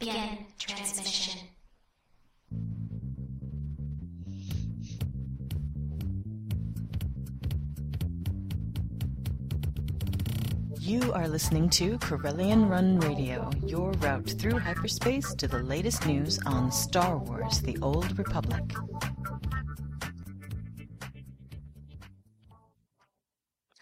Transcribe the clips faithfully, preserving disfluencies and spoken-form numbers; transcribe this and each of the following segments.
Begin transmission. You are listening to Corellian Run Radio, your route through hyperspace to the latest news on Star Wars: The Old Republic.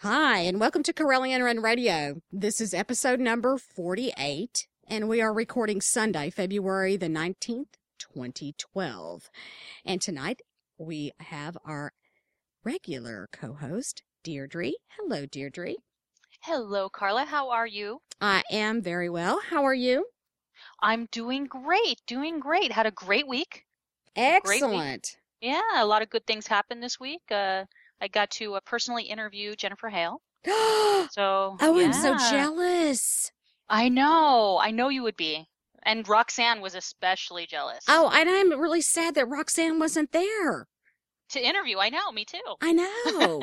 Hi, and welcome to Corellian Run Radio. This is episode number forty-eight. And we are recording Sunday, February the nineteenth, twenty twelve. And tonight we have our regular co-host, Deirdre. Hello, Deirdre. Hello, Carla. How are you? I am very well. How are you? I'm doing great, doing great. Had a great week. Excellent. Great week. Yeah, a lot of good things happened this week. Uh, I got to uh, personally interview Jennifer Hale. so, oh, yeah. I'm so jealous. I know. I know you would be. And Roxanne was especially jealous. Oh, and I'm really sad that Roxanne wasn't there. To interview. I know. Me too. I know.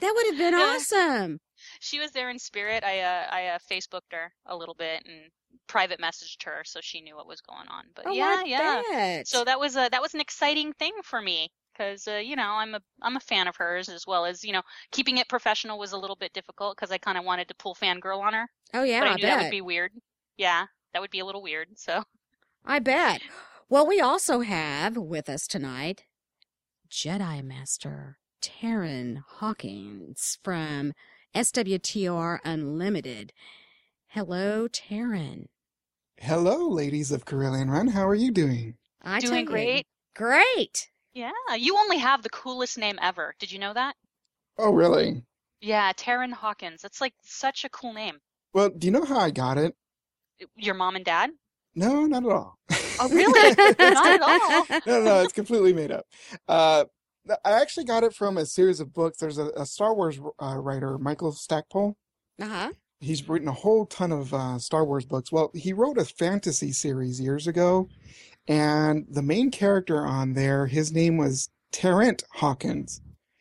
That would have been awesome. She was there in spirit. I uh, I uh, Facebooked her a little bit and private messaged her so she knew what was going on. But oh, yeah, yeah. Bet. So that was a, that was an exciting thing for me because uh, you know, I'm a I'm a fan of hers, as well as, you know, keeping it professional was a little bit difficult because I kind of wanted to pull fangirl on her. Oh yeah, but I knew I bet. That would be weird. Yeah, that would be a little weird. So I bet. Well, we also have with us tonight Jedi Master Terran Hawkins from S W T O R Unlimited. Hello, Terran. Hello, ladies of Corellian Run. How are you doing? I'm doing great. Great. Yeah, you only have the coolest name ever. Did you know that? Oh, really? Yeah, Terran Hawkins. That's like such a cool name. Well, do you know how I got it? Your mom and dad? No, not at all. Oh, really? Not at all? No, no, it's completely made up. Uh, I actually got it from a series of books. There's a, a Star Wars uh, writer, Michael Stackpole. Uh-huh. He's written a whole ton of uh, Star Wars books. Well, he wrote a fantasy series years ago, and the main character on there, his name was Terrant Hawkins.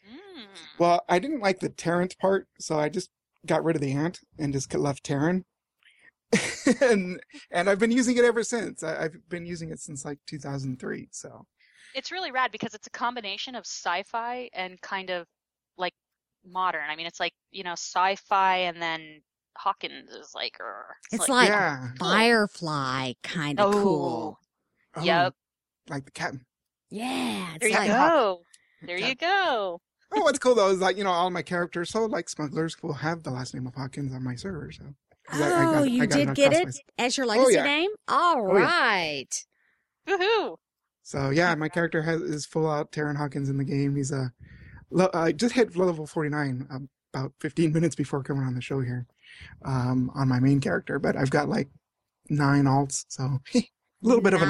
Mm. Well, I didn't like the Terrant part, so I just got rid of the ant and just left Terran. and and I've been using it ever since. I, I've been using it since like two thousand three, so... It's really rad because it's a combination of sci-fi and kind of like modern. I mean, it's like, you know, sci-fi and then Hawkins is like... It's, it's like, like yeah. Firefly kind of oh. cool. Oh, yep. Like the captain. Yeah. There you like, go. There you go. Oh, what's cool though is like, you know, all my characters, so like smugglers will have the last name of Hawkins on my server. So. Oh, I, I got, you I did get it myself. As your legacy oh, yeah. name? All right. Oh, yeah. Woohoo. So yeah, my character has is full out Terran Hawkins in the game. He's a, uh, I just hit level forty-nine about fifteen minutes before coming on the show here, um, on my main character. But I've got like nine alts, so a little bit nine of an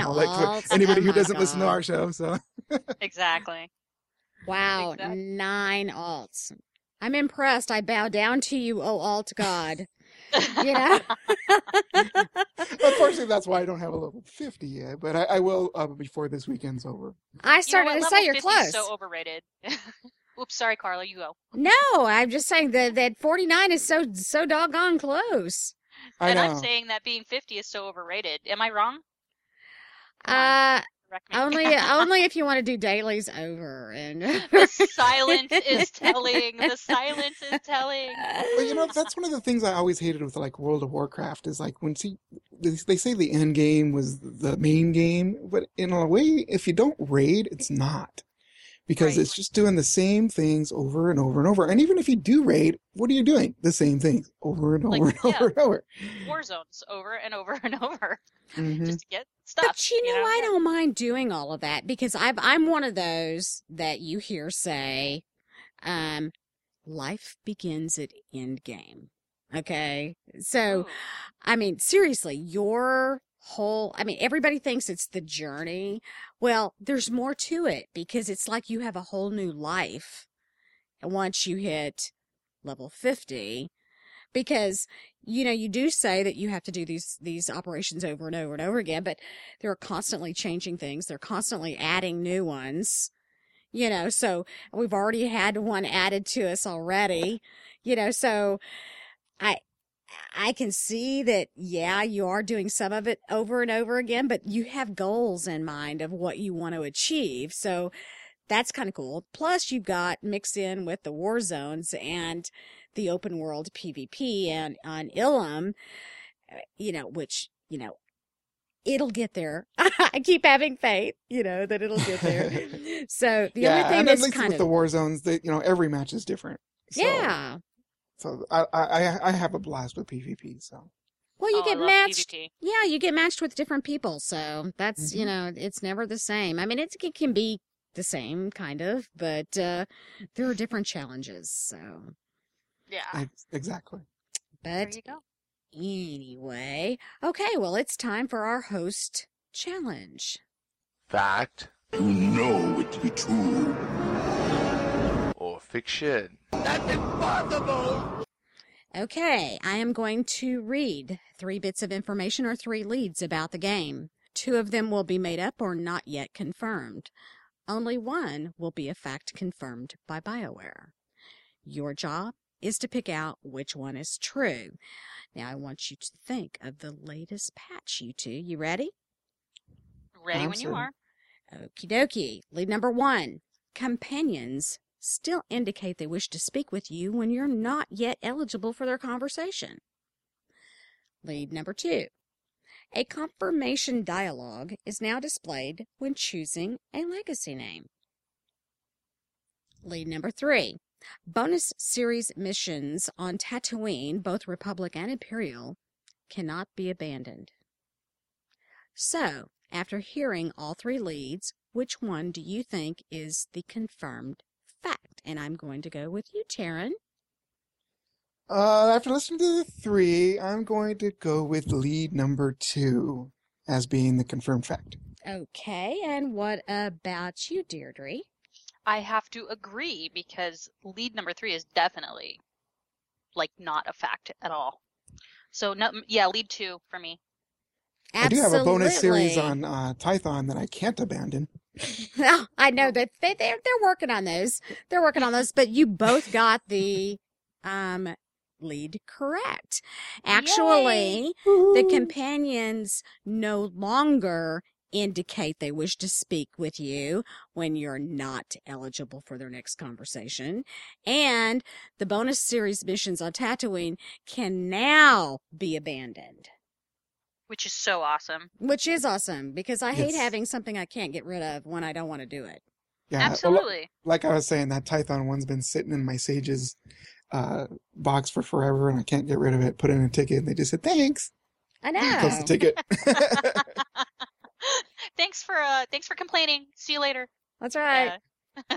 alcoholic alts. For anybody oh who doesn't God. Listen to our show. So exactly. Wow, exactly. Nine alts. I'm impressed. I bow down to you, oh alt god. You know? Unfortunately, that's why I don't have a level fifty yet, but I, I will uh, before this weekend's over. I started you know to say you're close. So overrated. Oops, sorry, Carla, you go. No, I'm just saying that, that forty-nine is so so doggone close. I and know. I'm saying that being fifty is so overrated. Am I wrong? Come uh, only only if you want to do dailies over. And the silence is telling. The silence is telling. Well, you know, that's one of the things I always hated with like World of Warcraft is like when see, they say the end game was the main game, but in a way, if you don't raid, it's not. Because right. It's just doing the same things over and over and over. And even if you do raid, what are you doing? The same things over and over like, and yeah, over and over. War zones over and over and over. Mm-hmm. Just to get stuff. But you, you know, know, I don't mind doing all of that because I've, I'm one of those that you hear say, um, life begins at end game. Okay? So, ooh. I mean, seriously, your... whole I mean everybody thinks it's the journey. Well, there's more to it because it's like you have a whole new life once you hit level fifty, because you know you do say that you have to do these these operations over and over and over again, but they're constantly changing things, they're constantly adding new ones, you know, so we've already had one added to us already, you know, so I I can see that, yeah, you are doing some of it over and over again, but you have goals in mind of what you want to achieve. So that's kind of cool. Plus, you've got mixed in with the war zones and the open world PvP and on Ilum, you know, which, you know, it'll get there. I keep having faith, you know, that it'll get there. So the yeah, only thing and that's at least kind with of the war zones, that, you know, every match is different. So. Yeah. So I, I I have a blast with PvP. So well, you oh, get matched. PvP. Yeah, you get matched with different people. So that's mm-hmm. you know, it's never the same. I mean, it, it can be the same kind of, but uh, there are different challenges. So yeah, I, exactly. But there you go. Anyway, okay. Well, it's time for our host challenge. Fact. You know it to be true. Or fiction. That's impossible! Okay, I am going to read three bits of information or three leads about the game. Two of them will be made up or not yet confirmed. Only one will be a fact confirmed by BioWare. Your job is to pick out which one is true. Now I want you to think of the latest patch, you two. You ready? Ready awesome. When you are. Okie dokie. Lead number one. Companions still indicate they wish to speak with you when you're not yet eligible for their conversation. Lead number two. A confirmation dialogue is now displayed when choosing a legacy name. Lead number three. Bonus series missions on Tatooine, both Republic and Imperial, cannot be abandoned. So, after hearing all three leads, which one do you think is the confirmed fact? And I'm going to go with you, Terran. Uh, after listening to the three, I'm going to go with lead number two as being the confirmed fact. Okay, and what about you, Deirdre? I have to agree because lead number three is definitely, like, not a fact at all. So, no, yeah, lead two for me. Absolutely. I do have a bonus series on uh, Tython that I can't abandon. Oh, I know that they they're, they're working on those. They're working on those, but you both got the um, lead correct. Actually, the companions no longer indicate they wish to speak with you when you're not eligible for their next conversation. And the bonus series missions on Tatooine can now be abandoned. Which is so awesome. Which is awesome, because I hate yes. having something I can't get rid of when I don't want to do it. Yeah, absolutely. Like I was saying, that Tython one's been sitting in my Sage's uh, box for forever, and I can't get rid of it. Put in a ticket, and they just said, thanks. I know. Close the ticket. thanks, for, uh, thanks for complaining. See you later. That's right. Yeah.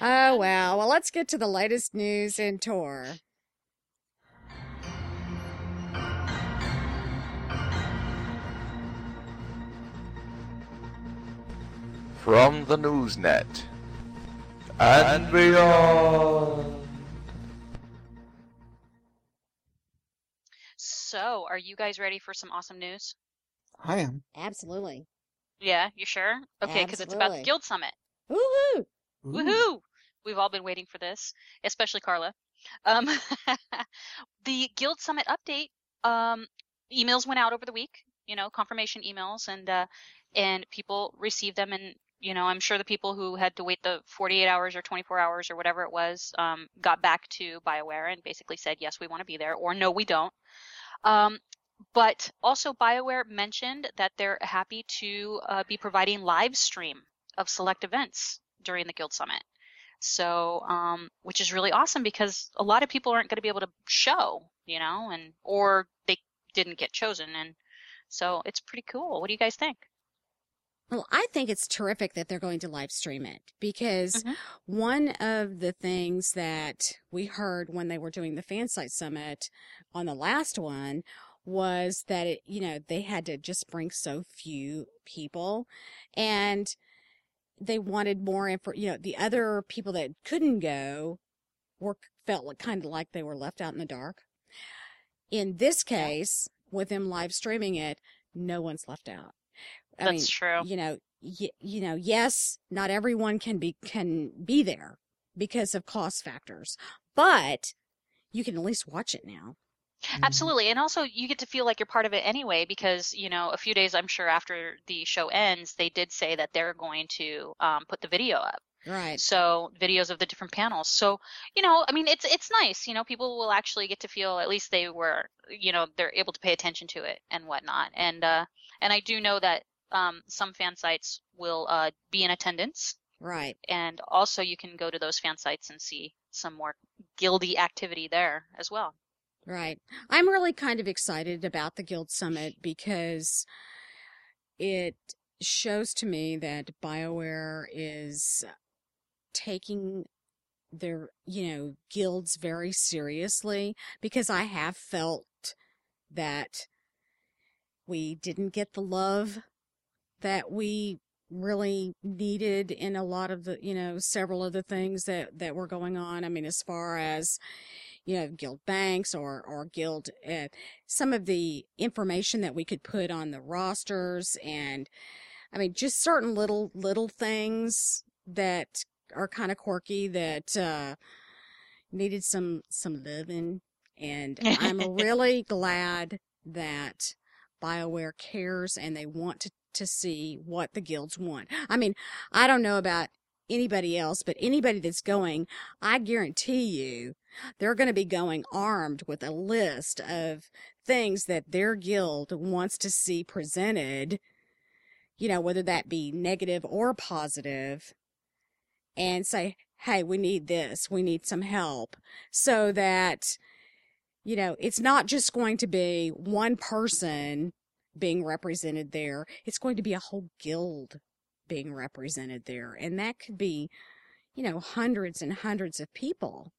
Oh, wow. Well, let's get to the latest news in Tor. From the Newsnet and beyond. So, are you guys ready for some awesome news? I am. Absolutely. Yeah, you sure? Okay, because it's about the Guild Summit. Woohoo! Woohoo! We've all been waiting for this, especially Carla. Um, the Guild Summit update um, emails went out over the week. You know, confirmation emails, and uh, and people received them, and. You know, I'm sure the people who had to wait the forty-eight hours or twenty-four hours or whatever it was um, got back to BioWare and basically said, yes, we want to be there, or no, we don't. Um, but also BioWare mentioned that they're happy to uh, be providing live stream of select events during the Guild Summit. So, um, which is really awesome because a lot of people aren't going to be able to show, you know, and or they didn't get chosen. And so it's pretty cool. What do you guys think? Well, I think it's terrific that they're going to live stream it because mm-hmm. one of the things that we heard when they were doing the Fansite Summit on the last one was that, it, you know, they had to just bring so few people and they wanted more info. You know, the other people that couldn't go were felt like, kind of like they were left out in the dark. In this case, with them live streaming it, no one's left out. I That's mean, true. You know, y- you know, yes, not everyone can be can be there because of cost factors, but you can at least watch it now. Absolutely. And also you get to feel like you're part of it anyway, because, you know, a few days, I'm sure, after the show ends, they did say that they're going to um, put the video up. Right. So videos of the different panels. So, you know, I mean, it's it's nice. You know, people will actually get to feel, at least they were, you know, they're able to pay attention to it and whatnot. And uh, and I do know that um, some fan sites will uh, be in attendance. Right. And also you can go to those fan sites and see some more guildy activity there as well. Right. I'm really kind of excited about the Guild Summit because it shows to me that BioWare is taking their, you know, guilds very seriously, because I have felt that we didn't get the love that we really needed in a lot of the, you know, several of the things that, that were going on. I mean, as far as, you know, guild banks or, or guild, uh, some of the information that we could put on the rosters, and I mean, just certain little, little things that are kind of quirky that, uh, needed some, some loving. And I'm really glad that BioWare cares and they want to, to see what the guilds want. I mean, I don't know about anybody else, but anybody that's going, I guarantee you, they're going to be going armed with a list of things that their guild wants to see presented, you know, whether that be negative or positive, and say, hey, we need this, we need some help, so that, you know, it's not just going to be one person being represented there. It's going to be a whole guild being represented there, and that could be, you know, hundreds and hundreds of people.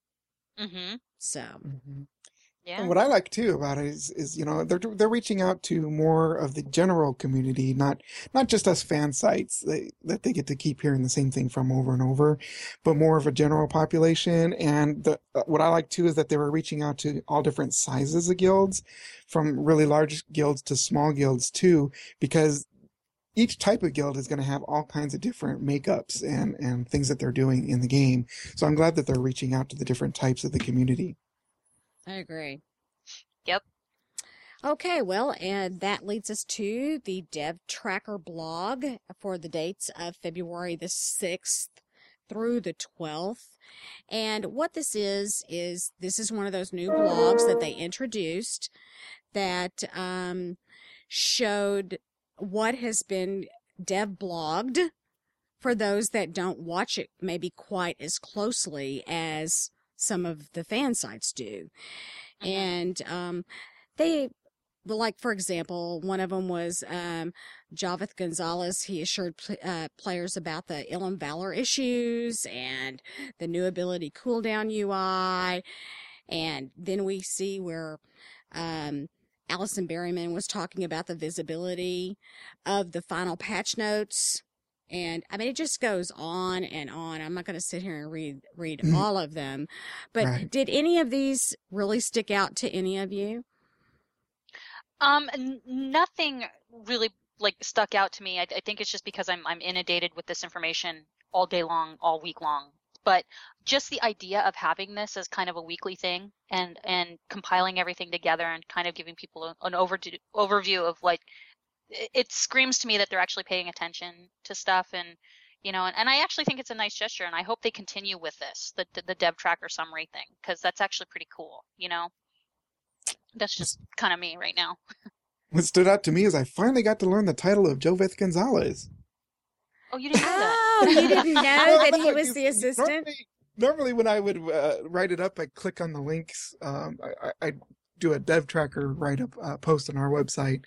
Mm-hmm. So, mm-hmm. yeah. And what I like too about it is, is you know, they're they're reaching out to more of the general community, not not just us fan sites that that they get to keep hearing the same thing from over and over, but more of a general population. And the, what I like too is that they were reaching out to all different sizes of guilds, from really large guilds to small guilds too, because each type of guild is going to have all kinds of different makeups and, and things that they're doing in the game. So I'm glad that they're reaching out to the different types of the community. I agree. Yep. Okay, well, and that leads us to the Dev Tracker blog for the dates of February the sixth through the twelfth. And what this is, is this is one of those new blogs that they introduced that um, showed what has been dev blogged for those that don't watch it maybe quite as closely as some of the fan sites do. Mm-hmm. And um, they, like, for example, one of them was um, Joveth Gonzalez. He assured pl- uh, players about the Ilum Valor issues and the new ability cooldown U I. And then we see where... Um, Allison Berryman was talking about the visibility of the final patch notes. And I mean, it just goes on and on. I'm not going to sit here and read, read mm-hmm. all of them, but right. Did any of these really stick out to any of you? Um, n- nothing really like stuck out to me. I, I think it's just because I'm, I'm inundated with this information all day long, all week long. But just the idea of having this as kind of a weekly thing and, and compiling everything together and kind of giving people an over, overview of, like, it screams to me that they're actually paying attention to stuff. And, you know, and, and I actually think it's a nice gesture, and I hope they continue with this, the, the, the Dev Tracker summary thing, because that's actually pretty cool, you know? That's just kind of me right now. What stood out to me is I finally got to learn the title of Joveth Gonzalez. Oh, you didn't know that. Oh, you didn't know that he was the assistant? Normally, normally when I would uh, write it up, I'd click on the links. Um, I, I'd do a Dev Tracker write-up uh, post on our website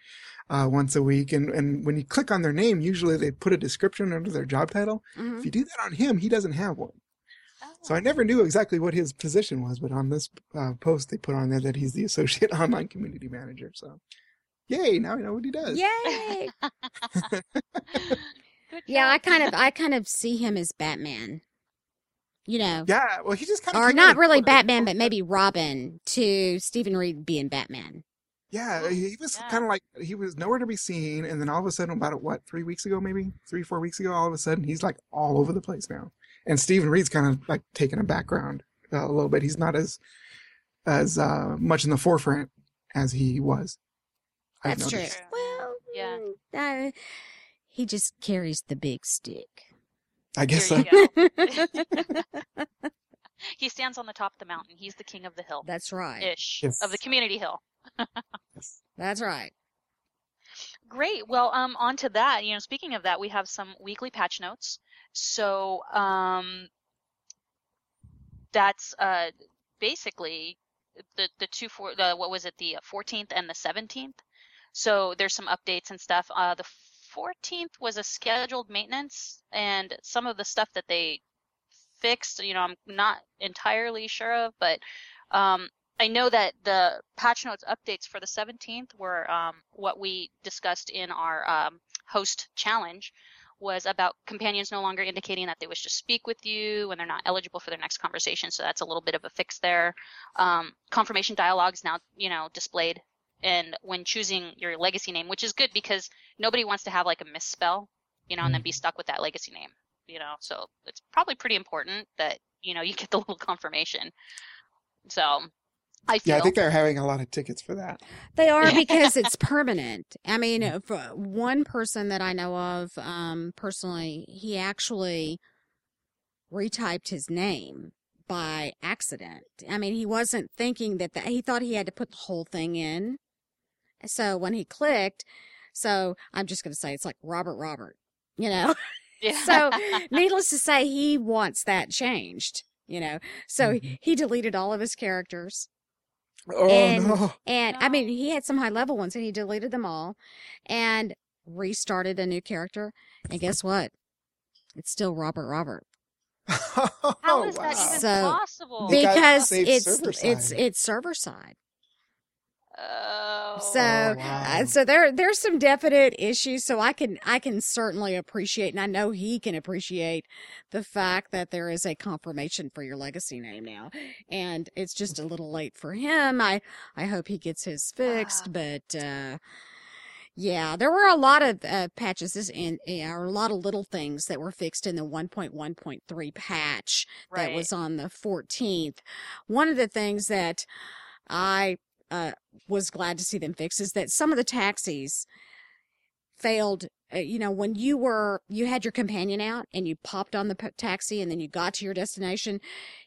uh, once a week. And, and when you click on their name, usually they put a description under their job title. Mm-hmm. If you do that on him, he doesn't have one. Oh. So I never knew exactly what his position was. But on this uh, post, they put on there that he's the Associate Online Community Manager. So, yay, now I know what he does. Yay! Yeah, I kind of, I kind of see him as Batman, you know. Yeah, well, he just kind of, or not really Batman, but maybe Robin to Stephen Reed being Batman. Yeah, he was yeah. kind of like, he was nowhere to be seen, and then all of a sudden, about what three weeks ago, maybe three, four weeks ago, all of a sudden he's like all over the place now. And Stephen Reed's kind of like taking a background uh, a little bit. He's not as as uh, much in the forefront as he was. I've That's noticed. True. Well, yeah. Uh, he just carries the big stick. I guess so. He stands on the top of the mountain. He's the king of the hill. That's right. Ish. Yes. Of the community hill. Yes. That's right. Great. Well, um, on to that. You know, speaking of that, we have some weekly patch notes. So um, that's uh, basically the the two four the what was it the fourteenth and the seventeenth. So there's some updates and stuff. Uh, the fourteenth was a scheduled maintenance, and some of the stuff that they fixed, you know, I'm not entirely sure of, but um, I know that the patch notes updates for the seventeenth were um, what we discussed in our um, host challenge, was about companions no longer indicating that they wish to speak with you when they're not eligible for their next conversation. So that's a little bit of a fix there. Um, confirmation dialogue is now, you know, displayed. And when choosing your legacy name, which is good because nobody wants to have like a misspell, you know, and then be stuck with that legacy name, you know. So it's probably pretty important that, you know, you get the little confirmation. So I feel. Yeah, I think they're having a lot of tickets for that. They are because it's permanent. I mean, for one person that I know of um, personally, he actually retyped his name by accident. I mean, he wasn't thinking that, that he thought he had to put the whole thing in. So when he clicked, so I'm just going to say it's like Robert Robert, you know. Yeah. So needless to say, he wants that changed, you know. So mm-hmm. he deleted all of his characters. Oh, and, no. And, no. I mean, he had some high-level ones, and he deleted them all and restarted a new character. And guess what? It's still Robert Robert. How is oh, wow. that even so, possible? Because it's, it's, it's, it's server-side. Oh, so oh, wow. uh, so there there's some definite issues. So I can I can certainly appreciate, and I know he can appreciate the fact that there is a confirmation for your legacy name now, and it's just a little late for him. I I hope he gets his fixed, wow. but uh, yeah, there were a lot of uh, patches and uh, a lot of little things that were fixed in the one point one point three patch right. that was on the fourteenth. One of the things that I Uh, was glad to see them fix is that some of the taxis failed. Uh, you know, when you were, you had your companion out and you popped on the p- taxi and then you got to your destination,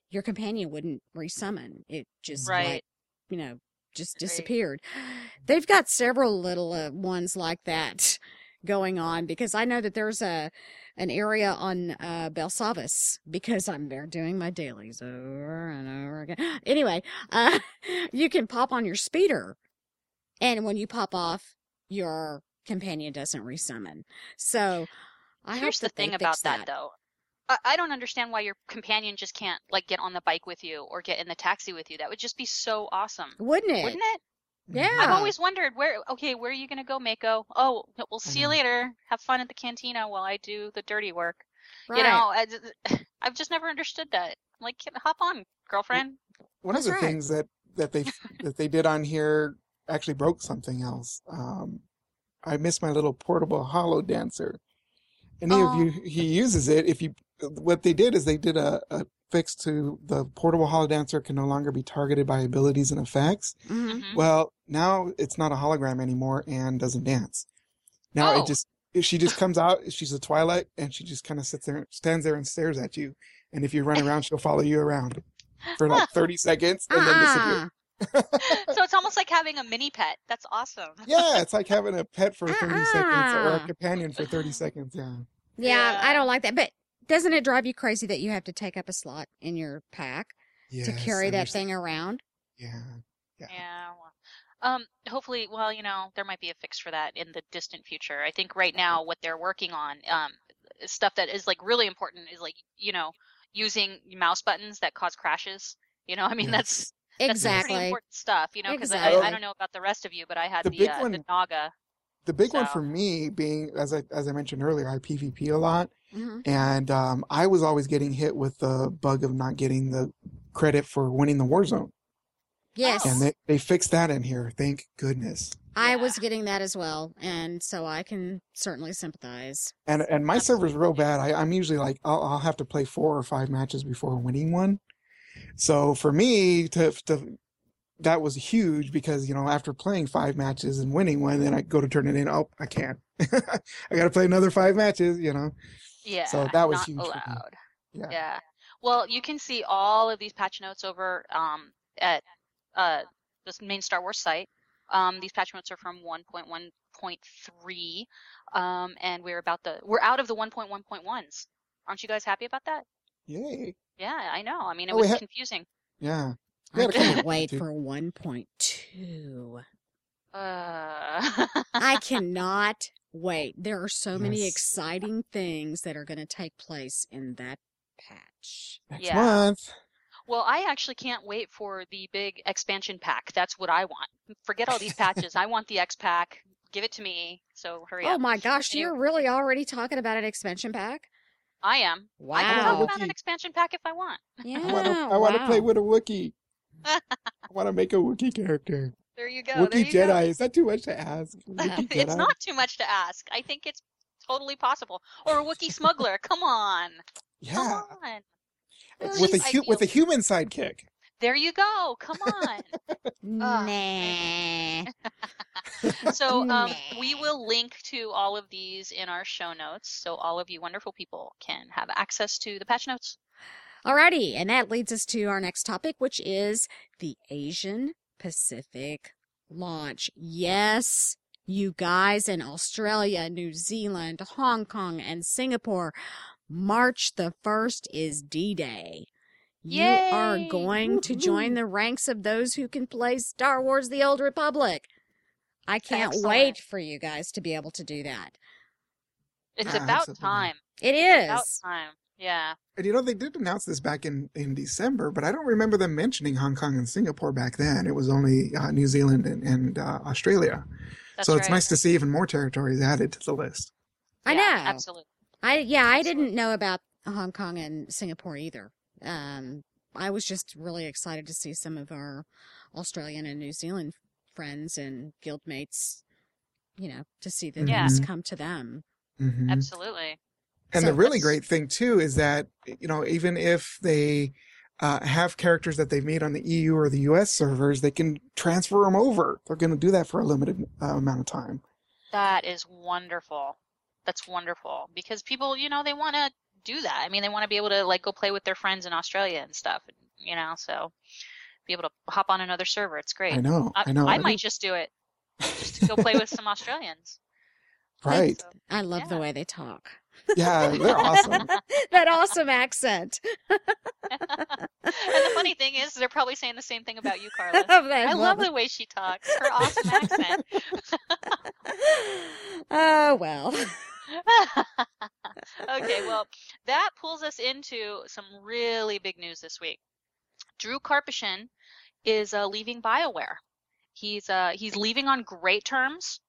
your companion wouldn't resummon. It just, right. like, you know, just disappeared. Right. They've got several little uh, ones like that going on, because I know that there's a an area on uh, Belsavis, because I'm there doing my dailies over and over again. Anyway, uh, you can pop on your speeder, and when you pop off, your companion doesn't resummon. So I here's the thing about that, that though. I-, I don't understand why your companion just can't like get on the bike with you or get in the taxi with you. That would just be so awesome, wouldn't it? Wouldn't it? Yeah. I've always wondered where, okay, where are you going to go, Mako? Oh, we'll see you later. Have fun at the cantina while I do the dirty work. Right. You know, I, I've just never understood that. I'm like, hop on, girlfriend. One That's of the right. things that, that they that they did on here actually broke something else. Um, I miss my little portable holo dancer. Any oh. of you he uses it, if you, what they did is they did a, a fix to the portable holodancer can no longer be targeted by abilities and effects. Mm-hmm. Well, now it's not a hologram anymore and doesn't dance. Now oh. it just she just comes out. She's a Twilight, and she just kind of sits there, stands there, and stares at you. And if you run around, she'll follow you around for like thirty seconds and then disappear. So it's almost like having a mini pet. That's awesome. Yeah, it's like having a pet for thirty seconds or a companion for thirty seconds. Yeah. Yeah, I don't like that, but. Doesn't it drive you crazy that you have to take up a slot in your pack yes, to carry that thing around? Yeah. Yeah. yeah well, um, hopefully, well, you know, there might be a fix for that in the distant future. I think right now what they're working on, um, stuff that is, like, really important is, like, you know, using mouse buttons that cause crashes. You know, I mean, yes. that's, that's exactly. pretty important stuff, you know, because exactly. I, I don't know about the rest of you, but I had the, the, uh, one, the Naga. The big so. one for me being, as I, as I mentioned earlier, I PvP a lot. Mm-hmm. And um, I was always getting hit with the bug of not getting the credit for winning the war zone. Yes. And they, they fixed that in here. Thank goodness. I yeah. was getting that as well. And so I can certainly sympathize. And and my Absolutely. server's real bad. I, I'm usually like, I'll, I'll have to play four or five matches before winning one. So for me to to that was huge because, you know, after playing five matches and winning one, then I go to turn it in. Oh, I can't. I got to play another five matches, you know. Yeah. So that was not huge. Allowed. Yeah. yeah. Well, you can see all of these patch notes over um, at uh, the main Star Wars site. Um, these patch notes are from one point one point three, um, and we're about the we're out of the one point one point ones. Aren't you guys happy about that? Yay! Yeah, I know. I mean, it oh, was ha- confusing. Yeah. I can't wait for one point two. Uh... I cannot wait. There are so yes. many exciting things that are going to take place in that patch. Next yeah. month. Well, I actually can't wait for the big expansion pack. That's what I want. Forget all these patches. I want the X pack. Give it to me. So hurry oh up. Oh my gosh, anyway. You're really already talking about an expansion pack? I am. Wow. I can talk about an expansion pack if I want. Yeah. I want to, I want wow. to play with a Wookiee. I want to make a Wookiee character. There you go. Wookiee Jedi. Go. Is that too much to ask? It's not too much to ask. I think it's totally possible. Or a Wookiee smuggler. Come on. Yeah. Come on. Really with, a hu- with a human sidekick. There you go. Come on. Nah. So um, we will link to all of these in our show notes, so all of you wonderful people can have access to the patch notes. Alrighty, and that leads us to our next topic, which is the Asian Pacific launch. Yes, you guys in Australia, New Zealand, Hong Kong, and Singapore, March the first is D-Day. You Yay! Are going Woo-hoo. To join the ranks of those who can play Star Wars The Old Republic. I can't Excellent. Wait for you guys to be able to do that. It's yeah, about absolutely. Time. It is. It's about time, yeah. And you know, they did announce this back in, in December, but I don't remember them mentioning Hong Kong and Singapore back then. It was only uh, New Zealand and, and uh, Australia. That's so right. It's nice to see even more territories added to the list. I yeah, know. Absolutely. I Yeah, absolutely. I didn't know about Hong Kong and Singapore either. Um, I was just really excited to see some of our Australian and New Zealand friends and guildmates, you know, to see the yeah. news come to them. Mm-hmm. Absolutely. And so the really great thing, too, is that, you know, even if they uh, have characters that they've made on the E U or the U S servers, they can transfer them over. They're going to do that for a limited uh, amount of time. That is wonderful. That's wonderful. Because people, you know, they want to do that. I mean, they want to be able to, like, go play with their friends in Australia and stuff, you know, so be able to hop on another server. It's great. I know. I, I know. I, I might know. just do it just to go play with some Australians. Right. So, I love yeah. the way they talk. Yeah, they're awesome. That awesome accent. And the funny thing is, they're probably saying the same thing about you, Carla. Oh, I love it. The way she talks. Her awesome accent. Oh, well. Okay, well, that pulls us into some really big news this week. Drew Karpyshyn is uh, leaving BioWare. He's uh, he's leaving on great terms,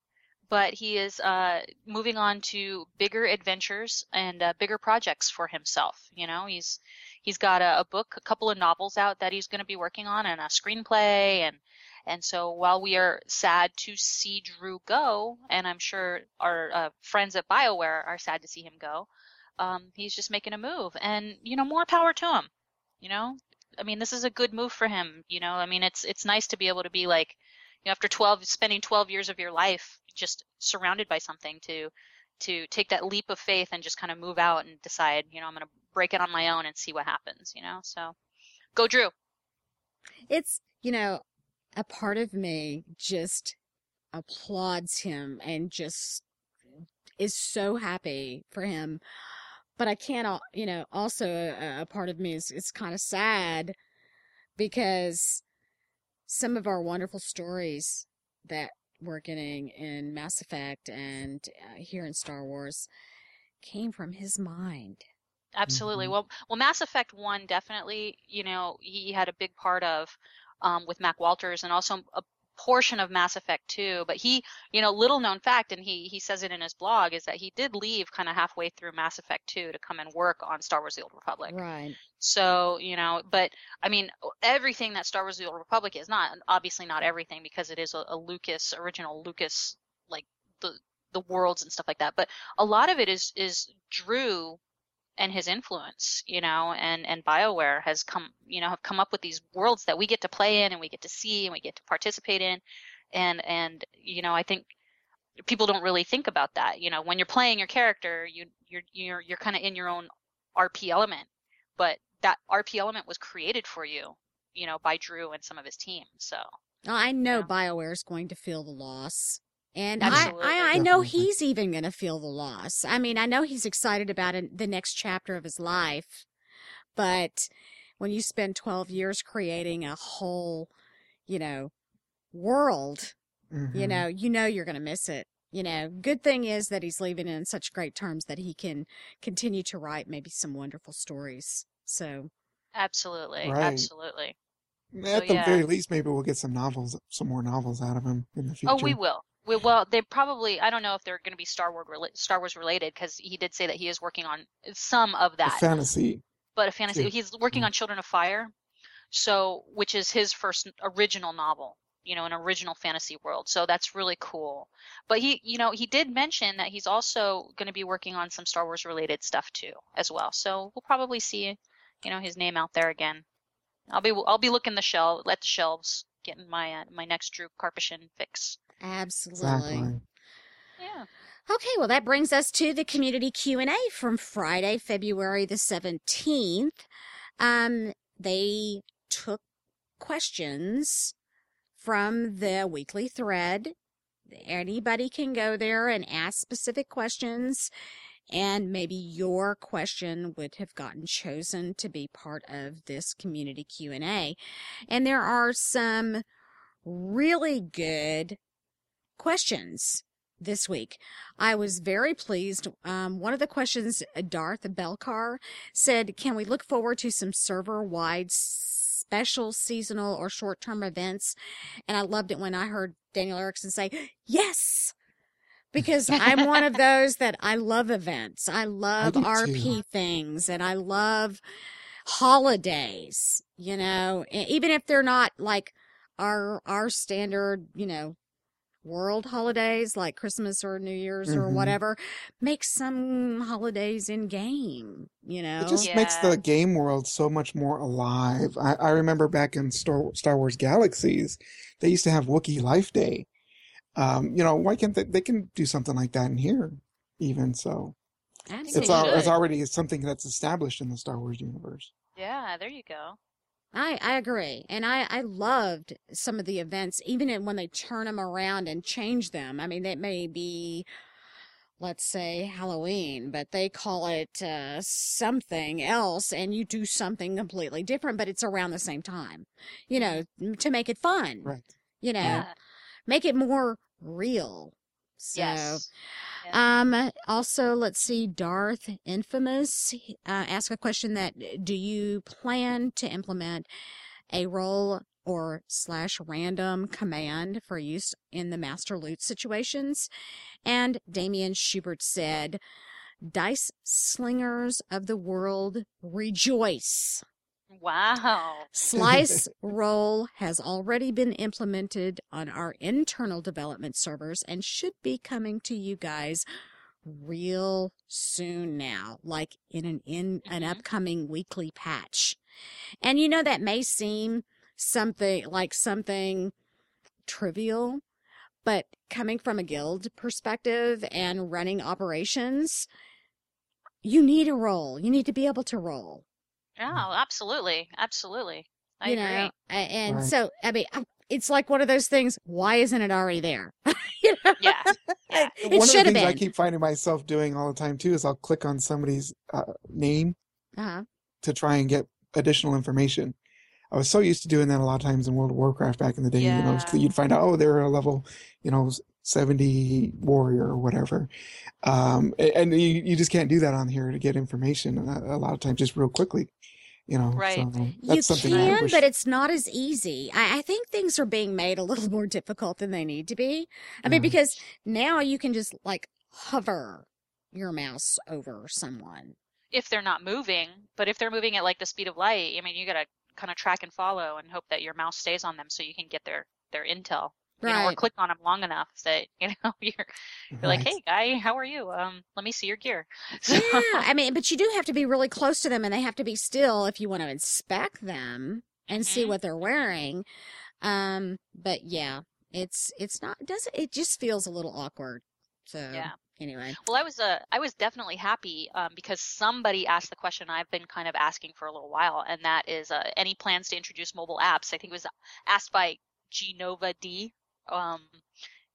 but he is uh, moving on to bigger adventures and uh, bigger projects for himself. You know, he's he's got a, a book, a couple of novels out that he's going to be working on, and a screenplay, and and so while we are sad to see Drew go, and I'm sure our uh, friends at BioWare are sad to see him go, um, he's just making a move, and you know, more power to him. You know. I mean, this is a good move for him, you know. I mean, it's it's nice to be able to be like, you know, after twelve, spending twelve years of your life just surrounded by something, to to take that leap of faith and just kind of move out and decide, you know, I'm going to break it on my own and see what happens, you know. So, go Drew. It's, you know, a part of me just applauds him and just is so happy for him. But I can't, you know, also a, a part of me is, is kind of sad because some of our wonderful stories that we're getting in Mass Effect and uh, here in Star Wars came from his mind. Absolutely. Mm-hmm. Well, well, Mass Effect one definitely, you know, he had a big part of um, with Mac Walters, and also a portion of Mass Effect two, but he, you know, little known fact, and he he says it in his blog, is that he did leave kind of halfway through Mass Effect two to come and work on Star Wars The Old Republic. Right. So, you know, but I mean, everything that Star Wars The Old Republic is not, obviously not everything, because it is a, a Lucas, original Lucas, like the the worlds and stuff like that, but a lot of it is is Drew and his influence, you know, and, and BioWare has come, you know, have come up with these worlds that we get to play in and we get to see and we get to participate in. And, and, you know, I think people don't really think about that. You know, when you're playing your character, you, you're, you're, you're kind of in your own R P element, but that R P element was created for you, you know, by Drew and some of his team. So oh, I know, you know, BioWare is going to feel the loss. And I, I, I know he's even going to feel the loss. I mean, I know he's excited about it, the next chapter of his life, but when you spend twelve years creating a whole, you know, world, mm-hmm. you know, you know you're going to miss it. You know, good thing is that he's leaving in such great terms that he can continue to write maybe some wonderful stories. So absolutely, right. absolutely. At so, the yeah. very least, maybe we'll get some novels, some more novels out of him in the future. Oh, we will. We, well, they probably, I don't know if they're going to be Star Wars, Star Wars related, because he did say that he is working on some of that. A fantasy. But a fantasy. Yeah. He's working on Children of Fire, so which is his first original novel, you know, an original fantasy world. So that's really cool. But he, you know, he did mention that he's also going to be working on some Star Wars related stuff too, as well. So we'll probably see, you know, his name out there again. I'll be, I'll be looking the shelf, let the shelves, getting my, uh, my next Drew Karpyshyn fix. Absolutely. Exactly. Yeah. Okay, well, that brings us to the community Q and A from Friday, February the seventeenth. Um, they took questions from the weekly thread. Anybody can go there and ask specific questions, and maybe your question would have gotten chosen to be part of this community Q and A. And there are some really good questions this week. I was very pleased. Um, one of the questions, Darth Belcar said, can we look forward to some server-wide special seasonal or short-term events? And I loved it when I heard Daniel Erickson say, yes, because I'm one of those that I love events. I love I R P too. Things, and I love holidays, you know, even if they're not like our, our standard, you know, world holidays like Christmas or New Year's mm-hmm. or whatever. Make some holidays in game, you know. It just yeah. makes the game world so much more alive. I, I remember back in Star, Star Wars Galaxies, they used to have Wookiee Life Day. Um, you know, why can't they, they can do something like that in here even so. I think it's, al- it's already something that's established in the Star Wars universe. Yeah, there you go. I, I agree. And I, I loved some of the events, even when they turn them around and change them. I mean, that may be, let's say, Halloween, but they call it uh, something else, and you do something completely different, but it's around the same time, you know, to make it fun. Right. You know, yeah. make it more real. So, yes. Yeah. Um, also, let's see, Darth Infamous uh, asked a question that, do you plan to implement a roll or slash random command for use in the master loot situations? And Damien Schubert said, dice slingers of the world rejoice. Wow. Slice roll has already been implemented on our internal development servers and should be coming to you guys real soon now, like in an in an upcoming weekly patch. And you know, that may seem something like something trivial, but coming from a guild perspective and running operations, you need a roll. You need to be able to roll. Oh, absolutely. Absolutely. I you know, agree. And right. so, I mean, it's like one of those things, why isn't it already there? you know? Yeah. yeah. It, it should have been. One of the things I keep finding myself doing all the time, too, is I'll click on somebody's uh, name uh-huh. to try and get additional information. I was so used to doing that a lot of times in World of Warcraft back in the day. Yeah. You know, you'd find out, oh, they're a level, you know, seventy warrior or whatever. Um, and you, you just can't do that on here to get information a, a lot of times just real quickly. You know, right. So that's you can, but it's not as easy. I, I think things are being made a little more difficult than they need to be. I yeah. mean, because now you can just like hover your mouse over someone. If they're not moving, but if they're moving at like the speed of light, I mean, you got to kind of track and follow and hope that your mouse stays on them so you can get their, their intel. you right. know, or click on them long enough that, you know, you're, you're right. like, hey, guy, how are you? Um, let me see your gear. So, yeah, I mean, but you do have to be really close to them, and they have to be still if you want to inspect them and mm-hmm. see what they're wearing. Um, but, yeah, it's it's not – does it just feels a little awkward. So, yeah. Anyway. Well, I was uh, I was definitely happy um, because somebody asked the question I've been kind of asking for a little while, and that is uh, any plans to introduce mobile apps? I think it was asked by Genova D. Um,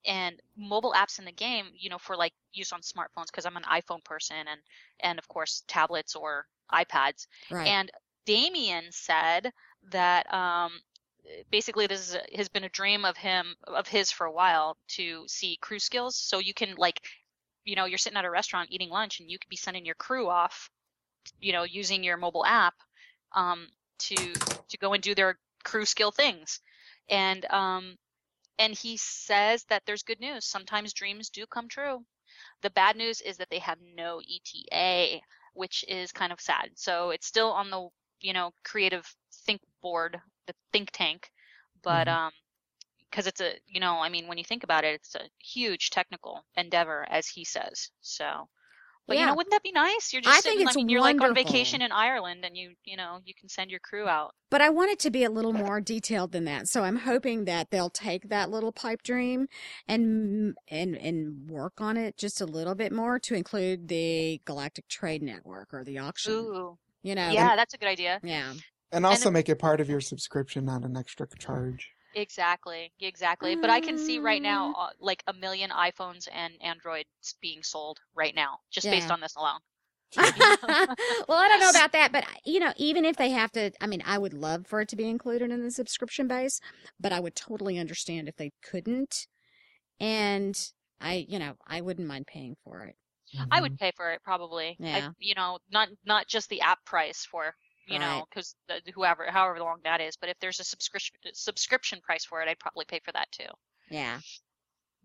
and mobile apps in the game, you know, for like use on smartphones, because I'm an iPhone person, and, and of course tablets or iPads. Right. And Damien said that um, basically this is a, has been a dream of him of his for a while to see crew skills. So you can like, you know, you're sitting at a restaurant eating lunch, and you could be sending your crew off, you know, using your mobile app um, to to go and do their crew skill things. And um, and he says that there's good news. Sometimes dreams do come true. The bad news is that they have no E T A, which is kind of sad. So it's still on the, you know, creative think board, the think tank. But mm-hmm. um, because it's a, you know, I mean, when you think about it, it's a huge technical endeavor, as he says. So, but yeah. you know, wouldn't that be nice? You're just I sitting, think it's I mean, you're like on vacation in Ireland, and you, you know, you can send your crew out. But I want it to be a little more detailed than that. So I'm hoping that they'll take that little pipe dream and and and work on it just a little bit more to include the Galactic Trade Network or the auction. Ooh, you know, yeah, and, that's a good idea. Yeah, and also and, make it part of your subscription, not an extra charge. Exactly, exactly. Mm. But I can see right now, uh, like a million iPhones and Androids being sold right now, just yeah. based on this alone. Well, I don't know about that, but you know, even if they have to, I mean, I would love for it to be included in the subscription base, but I would totally understand if they couldn't. And I, you know, I wouldn't mind paying for it. Mm-hmm. I would pay for it probably. Yeah. I, you know, not not just the app price for. You right. know, because whoever, however long that is. But if there's a subscription subscription price for it, I'd probably pay for that too. Yeah,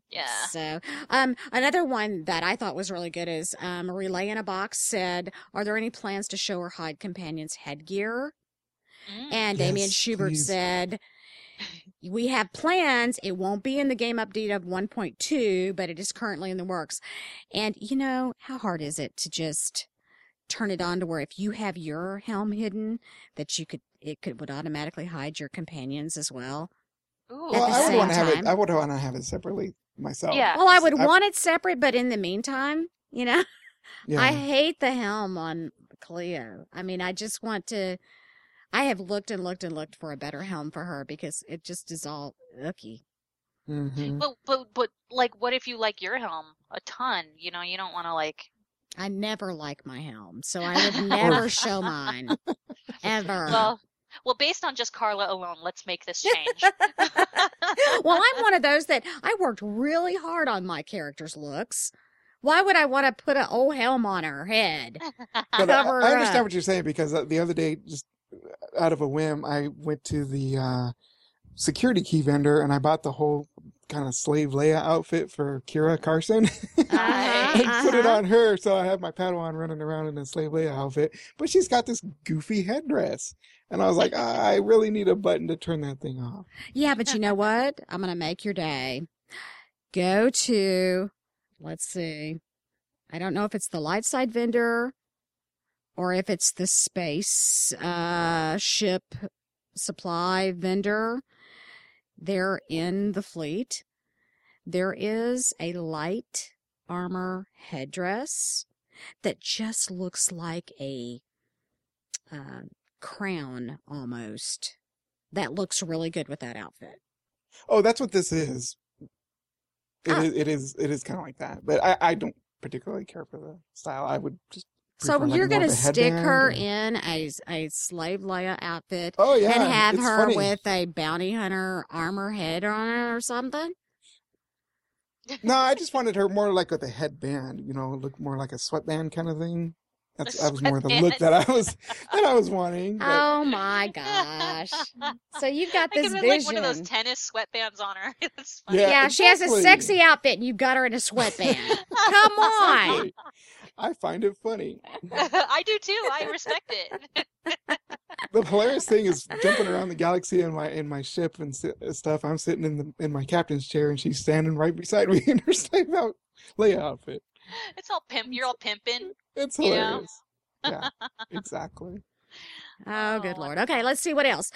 yeah. So, um, another one that I thought was really good is um, Relay in a Box said, "Are there any plans to show or hide companions' headgear?" Mm. And yes, Damien Schubert please. said, "We have plans. It won't be in the game update of one point two, but it is currently in the works." And you know, how hard is it to just turn it on to where if you have your helm hidden, that you could it could would automatically hide your companions as well. Ooh. Well, I would want to have it. I would want to have it separately myself. Yeah. Well, I would I, want it separate, but in the meantime, you know, yeah. I hate the helm on Cleo. I mean, I just want to. I have looked and looked and looked for a better helm for her because it just is all icky. Mm-hmm. But but but like, what if you like your helm a ton? You know, you don't want to like. I never like my helm, so I would never show mine, ever. Well, well, based on just Carla alone, let's make this change. Well, I'm one of those that I worked really hard on my character's looks. Why would I want to put an old helm on her head? But I, I understand up. what you're saying, because the other day, just out of a whim, I went to the uh, security key vendor, and I bought the whole kind of Slave Leia outfit for Kira Carson. uh-huh, and uh-huh. put it on her, so I have my Padawan running around in a Slave Leia outfit, but she's got this goofy headdress. And I was like, I really need a button to turn that thing off. Yeah, but you know what? I'm going to make your day. Go to, let's see, I don't know if it's the light side vendor or if it's the space uh, ship supply vendor. They're in the fleet. There is a light armor headdress that just looks like a uh, crown almost. That looks really good with that outfit. Oh, that's what this is. It ah. is. It is. It is kind of like that. But I, I don't particularly care for the style. I would just. So you're like going to stick her or... in a, a Slave Leia outfit oh, yeah. and have it's her funny. with a bounty hunter armor head on her or something? No, I just wanted her more like with a headband, you know, look more like a sweatband kind of thing. That's that was more the look that I was that I was wanting. But... Oh my gosh! So you've got this I vision. Like one of those tennis sweatbands on her. That's funny. Yeah, yeah exactly. She has a sexy outfit, and you've got her in a sweatband. Come on! Exactly. I find it funny. I do too. I respect it. the hilarious thing is jumping around the galaxy in my in my ship and stuff. I'm sitting in the in my captain's chair, and she's standing right beside me in her Slave Leia outfit. It's all pimp. You're all pimping. It's hilarious. You know? Yeah, exactly. Oh, good Lord. Okay, let's see what else.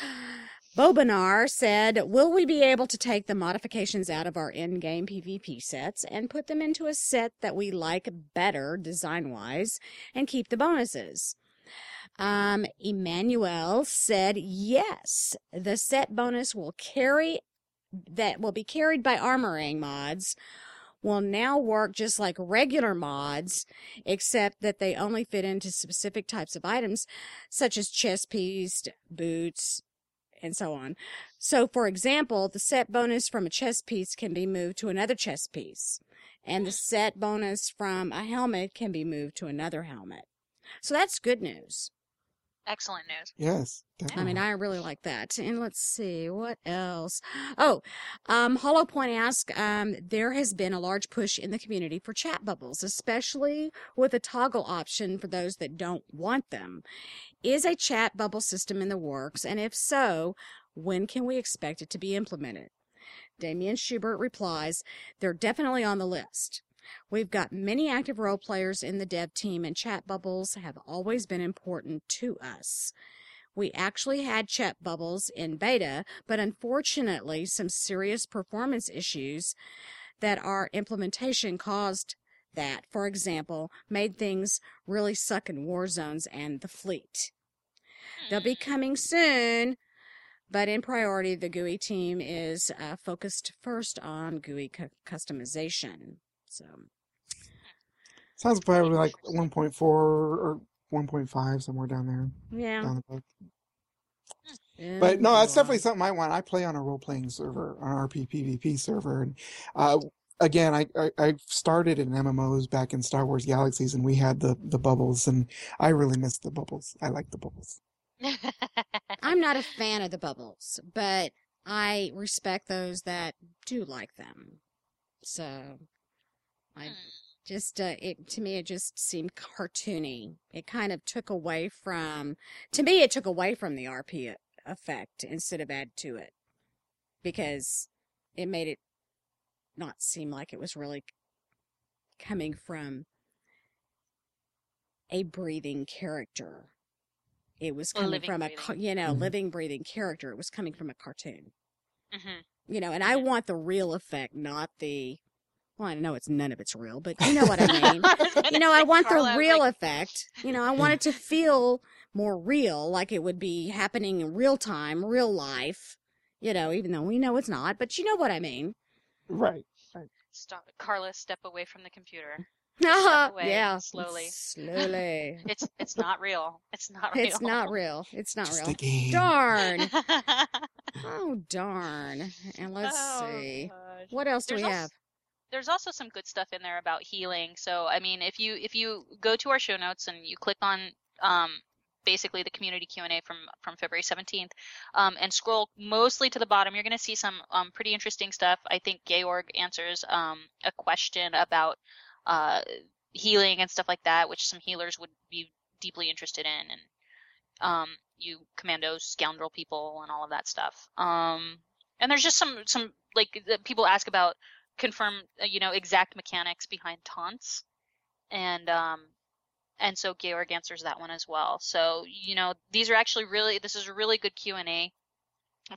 Bobanar said, will we be able to take the modifications out of our in-game PvP sets and put them into a set that we like better design-wise and keep the bonuses? Um, Emmanuel said, yes, the set bonus will carry that will be carried by armoring mods will now work just like regular mods, except that they only fit into specific types of items, such as chest piece, boots, and so on. So, for example, the set bonus from a chest piece can be moved to another chest piece, and the set bonus from a helmet can be moved to another helmet. So that's good news. Excellent news. Yes. Definitely. I mean, I really like that. And let's see, what else? Oh, um, Hollow Point asks, um, there has been a large push in the community for chat bubbles, especially with a toggle option for those that don't want them. Is a chat bubble system in the works? And if so, when can we expect it to be implemented? Damien Schubert replies, they're definitely on the list. We've got many active role players in the dev team, and chat bubbles have always been important to us. We actually had chat bubbles in beta, but unfortunately some serious performance issues that our implementation caused that, for example, made things really suck in war zones and the fleet. They'll be coming soon, but in priority, the G U I team is uh, focused first on G U I cu- customization. So. Sounds probably like one point four or one point five, somewhere down there. Yeah. Down the yeah. But no, that's definitely something I want. I play on a role-playing server, an R P P V P server. And uh, again, I, I, I started in M M Os back in Star Wars Galaxies, and we had the, the bubbles, and I really miss the bubbles. I like the bubbles. I'm not a fan of the bubbles, but I respect those that do like them. So... I just, uh, it, to me, it just seemed cartoony. It kind of took away from, to me, it took away from the R P effect instead of add to it, because it made it not seem like it was really coming from a breathing character. It was coming living, from a, breathing. you know, mm-hmm. living, breathing character. It was coming from a cartoon. Mm-hmm. You know, and I want the real effect, not the... Well, I know it's none of it's real, but you know what I mean. You know, I want Carla, the real like... effect. You know, I want it to feel more real, like it would be happening in real time, real life. You know, even though we know it's not, but you know what I mean. Right. Right. Stop, Carla. Step away from the computer. Uh-huh. Step away, yeah. Slowly. Slowly. it's it's not real. It's not real. It's not real. It's not Just real. Darn. Oh darn. And let's oh, see. Gosh. What else There's do we also- have? There's also some good stuff in there about healing. So, I mean, if you if you go to our show notes and you click on um, basically the community Q and A from, from February seventeenth um, and scroll mostly to the bottom, you're going to see some um, pretty interesting stuff. I think Georg answers um, a question about uh, healing and stuff like that, which some healers would be deeply interested in. And um, you commando scoundrel people and all of that stuff. Um, and there's just some, some like, the people ask about confirm, you know, exact mechanics behind taunts, and um, and so Georg answers that one as well. So, you know, these are actually really, this is a really good Q and A.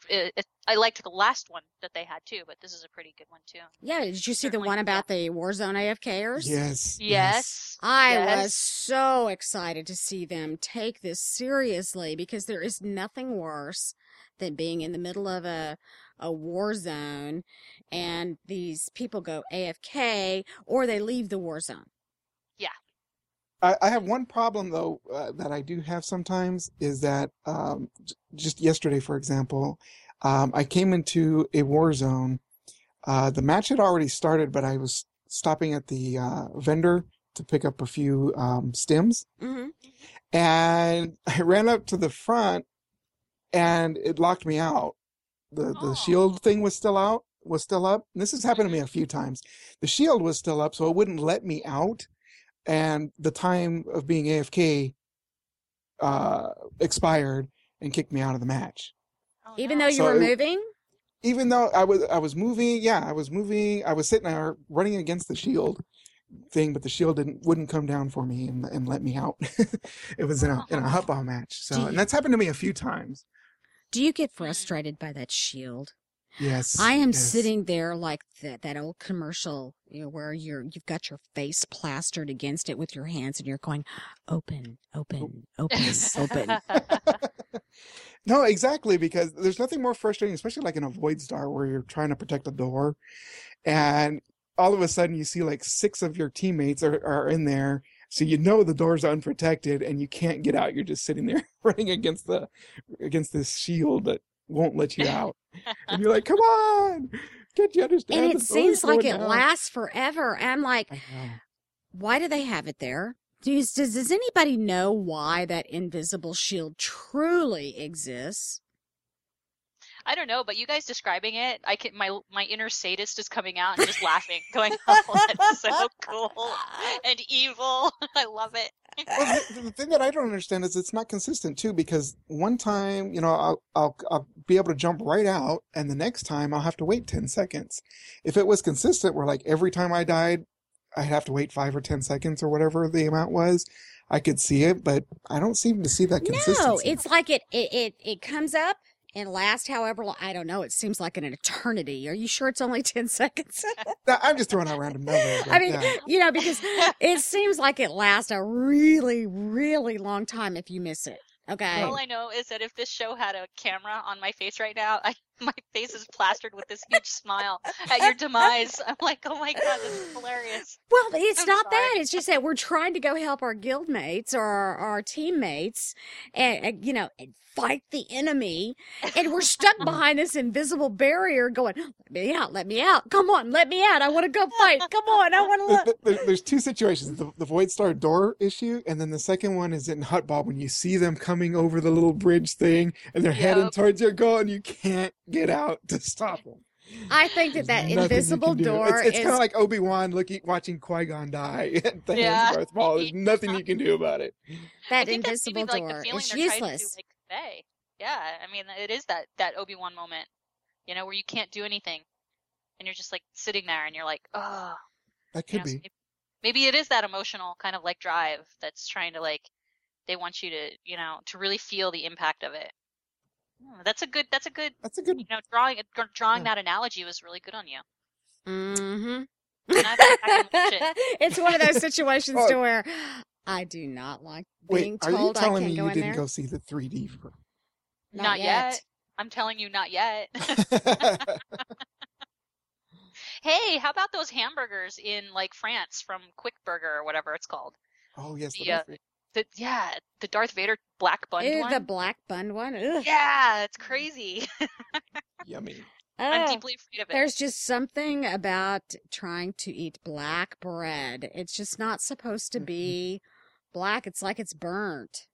It, it, I liked the last one that they had too, but this is a pretty good one too. Yeah, did you see Certainly. the one about the Warzone A F Kers? Yes. Yes. I yes. was so excited to see them take this seriously, because there is nothing worse than being in the middle of a a war zone and these people go A F K or they leave the war zone. Yeah. I, I have one problem, though, uh, that I do have sometimes is that um, j- just yesterday, for example, um, I came into a war zone. Uh, the match had already started, but I was stopping at the uh, vendor to pick up a few um, stims. Mm-hmm. And I ran up to the front and it locked me out. The, the oh. shield thing was still out. was still up. And this has happened to me a few times. The shield was still up, so it wouldn't let me out. And the time of being A F K uh, expired. and kicked me out of the match. Oh, even no. though you so were moving? It, even though I was I was moving, yeah, I was moving. I was sitting there running against the shield thing, but the shield didn't wouldn't come down for me and, and let me out. It was in a in a Huttball match. So you, and that's happened to me a few times. Do you get frustrated by that shield? Yes. I am yes. sitting there like that that old commercial, you know, where you're you've got your face plastered against it with your hands and you're going, open, open, open, open. No, exactly, because there's nothing more frustrating, especially like in a void star where you're trying to protect a door and all of a sudden you see like six of your teammates are, are in there. So you know the door's unprotected and you can't get out. You're just sitting there running against the against this shield that won't let you out. And you're like, come on! Can't you understand? And it seems like it down? lasts forever. I'm like, why do they have it there? Does, does, does anybody know why that invisible shield truly exists? I don't know, but you guys describing it, I can, my my inner sadist is coming out and just laughing, going, oh, that's so cool and evil. I love it. Well, the, the thing that I don't understand is it's not consistent, too, because one time, you know, I'll, I'll I'll be able to jump right out, and the next time I'll have to wait ten seconds. If it was consistent, where, like, every time I died, I'd have to wait five or ten seconds or whatever the amount was, I could see it, but I don't seem to see that consistency. No, it's like it it, it, it comes up. And last, however long, I don't know, it seems like an eternity. Are you sure it's only ten seconds? No, I'm just throwing out random numbers. Like I mean, that. you know, because it seems like it lasts a really, really long time if you miss it. Okay. All I know is that if this show had a camera on my face right now, I, my face is plastered with this huge smile at your demise. I'm like, oh my God, this is hilarious. Well, it's I'm not sorry. that. It's just that we're trying to go help our guildmates or our, our teammates and, and, you know, and fight the enemy. And we're stuck behind this invisible barrier going, let me out, let me out. Come on, let me out. I want to go fight. Come on, I want to look. There's two situations, the, the Void Star door issue, and then the second one is in Huttball when you see them come over the little bridge thing and they're yep. heading towards your goal and you can't get out to stop them. I think that There's that invisible door it's, it's is... kind of like Obi-Wan looking watching Qui-Gon die at the yeah. hands of Darth Maul. There's nothing you can do about it. That invisible door like the is useless. To, like, yeah, I mean it is that, that Obi-Wan moment, you know, where you can't do anything and you're just like sitting there and you're like, oh. That could you know, be. Maybe, maybe it is that emotional kind of like drive that's trying to like they want you to, you know, to really feel the impact of it. That's a good, that's a good, that's a good, you know, drawing, drawing yeah. that analogy was really good on you. Mm-hmm. And I, I can watch it. It's one of those situations oh. to where I do not like Wait, being told I can't go in there. Wait, are you telling me you didn't there? go see the three D? For... Not, not yet. yet. I'm telling you not yet. Hey, how about those hamburgers in like France from Quick Burger or whatever it's called? Oh, yes. Yeah. The, yeah, the Darth Vader black bun Ew, one. The black bun one? Ugh. Yeah, it's crazy. Yummy. Uh, I'm deeply afraid of it. There's just something about trying to eat black bread. It's just not supposed to be black. It's like it's burnt.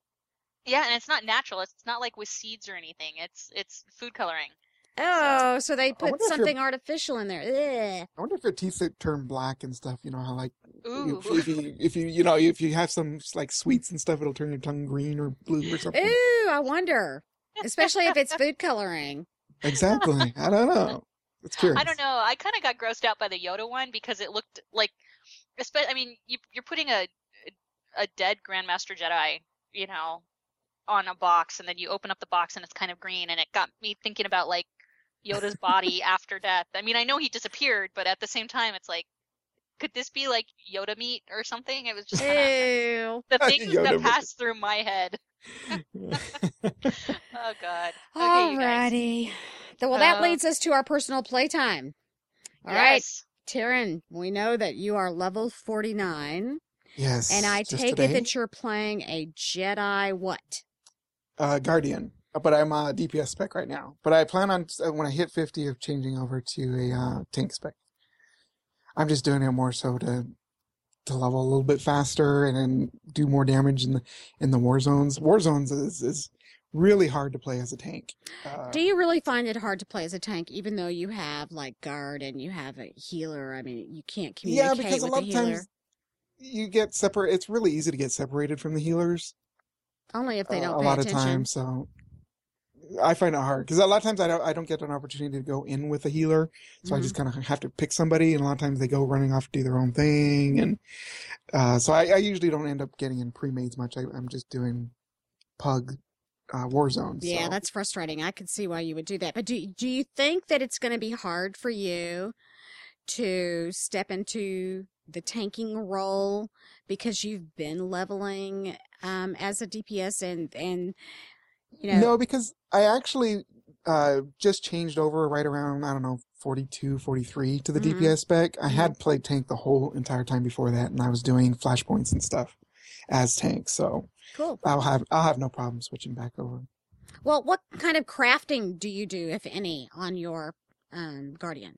Yeah, and it's not natural. It's not like with seeds or anything. It's it's food coloring. Oh, so, so they put something artificial in there. Ugh. I wonder if your teeth turn black and stuff. You know how like if, if you if you you know if you have some like sweets and stuff, it'll turn your tongue green or blue or something. Ooh, I wonder. Especially if it's food coloring. Exactly. I don't know. It's curious. I don't know. I kind of got grossed out by the Yoda one because it looked like, I mean, you, you're putting a a dead Grandmaster Jedi, you know, on a box, and then you open up the box and it's kind of green, and it got me thinking about like. Yoda's body after death. I mean, I know he disappeared, but at the same time, it's like, could this be like Yoda meat or something? It was just Ew. the things Yoda that passed through my head. Oh, God. Okay, Alrighty. Well, that uh, leads us to our personal playtime. All yes. right, Terran, we know that you are level forty-nine. Yes. And I take today? it that you're playing a Jedi what? Uh, Guardian. But I'm a D P S spec right now. But I plan on, when I hit fifty, of changing over to a uh, tank spec. I'm just doing it more so to to level a little bit faster and then do more damage in the in the war zones. War zones is, is really hard to play as a tank. Uh, do you really find it hard to play as a tank, even though you have, like, guard and you have a healer? I mean, you can't communicate yeah, because with a lot the healer. Of times you get separ- it's really easy to get separated from the healers. Only if they don't uh, pay attention. A lot of times, so... I find it hard because a lot of times I don't, I don't get an opportunity to go in with a healer. So mm-hmm. I just kind of have to pick somebody, and a lot of times they go running off to do their own thing. And uh, so I, I usually don't end up getting in pre-mades much. I, I'm just doing pug uh, war zones. Yeah, so. That's frustrating. I could see why you would do that. But do, do you think that it's going to be hard for you to step into the tanking role because you've been leveling um, as a D P S and, and you know. No, because I actually uh, just changed over right around, I don't know, forty-two, forty-three to the mm-hmm. D P S spec. I mm-hmm. had played tank the whole entire time before that, and I was doing flashpoints and stuff as tank. So cool. I'll have I'll have no problem switching back over. Well, what kind of crafting do you do, if any, on your um, Guardian?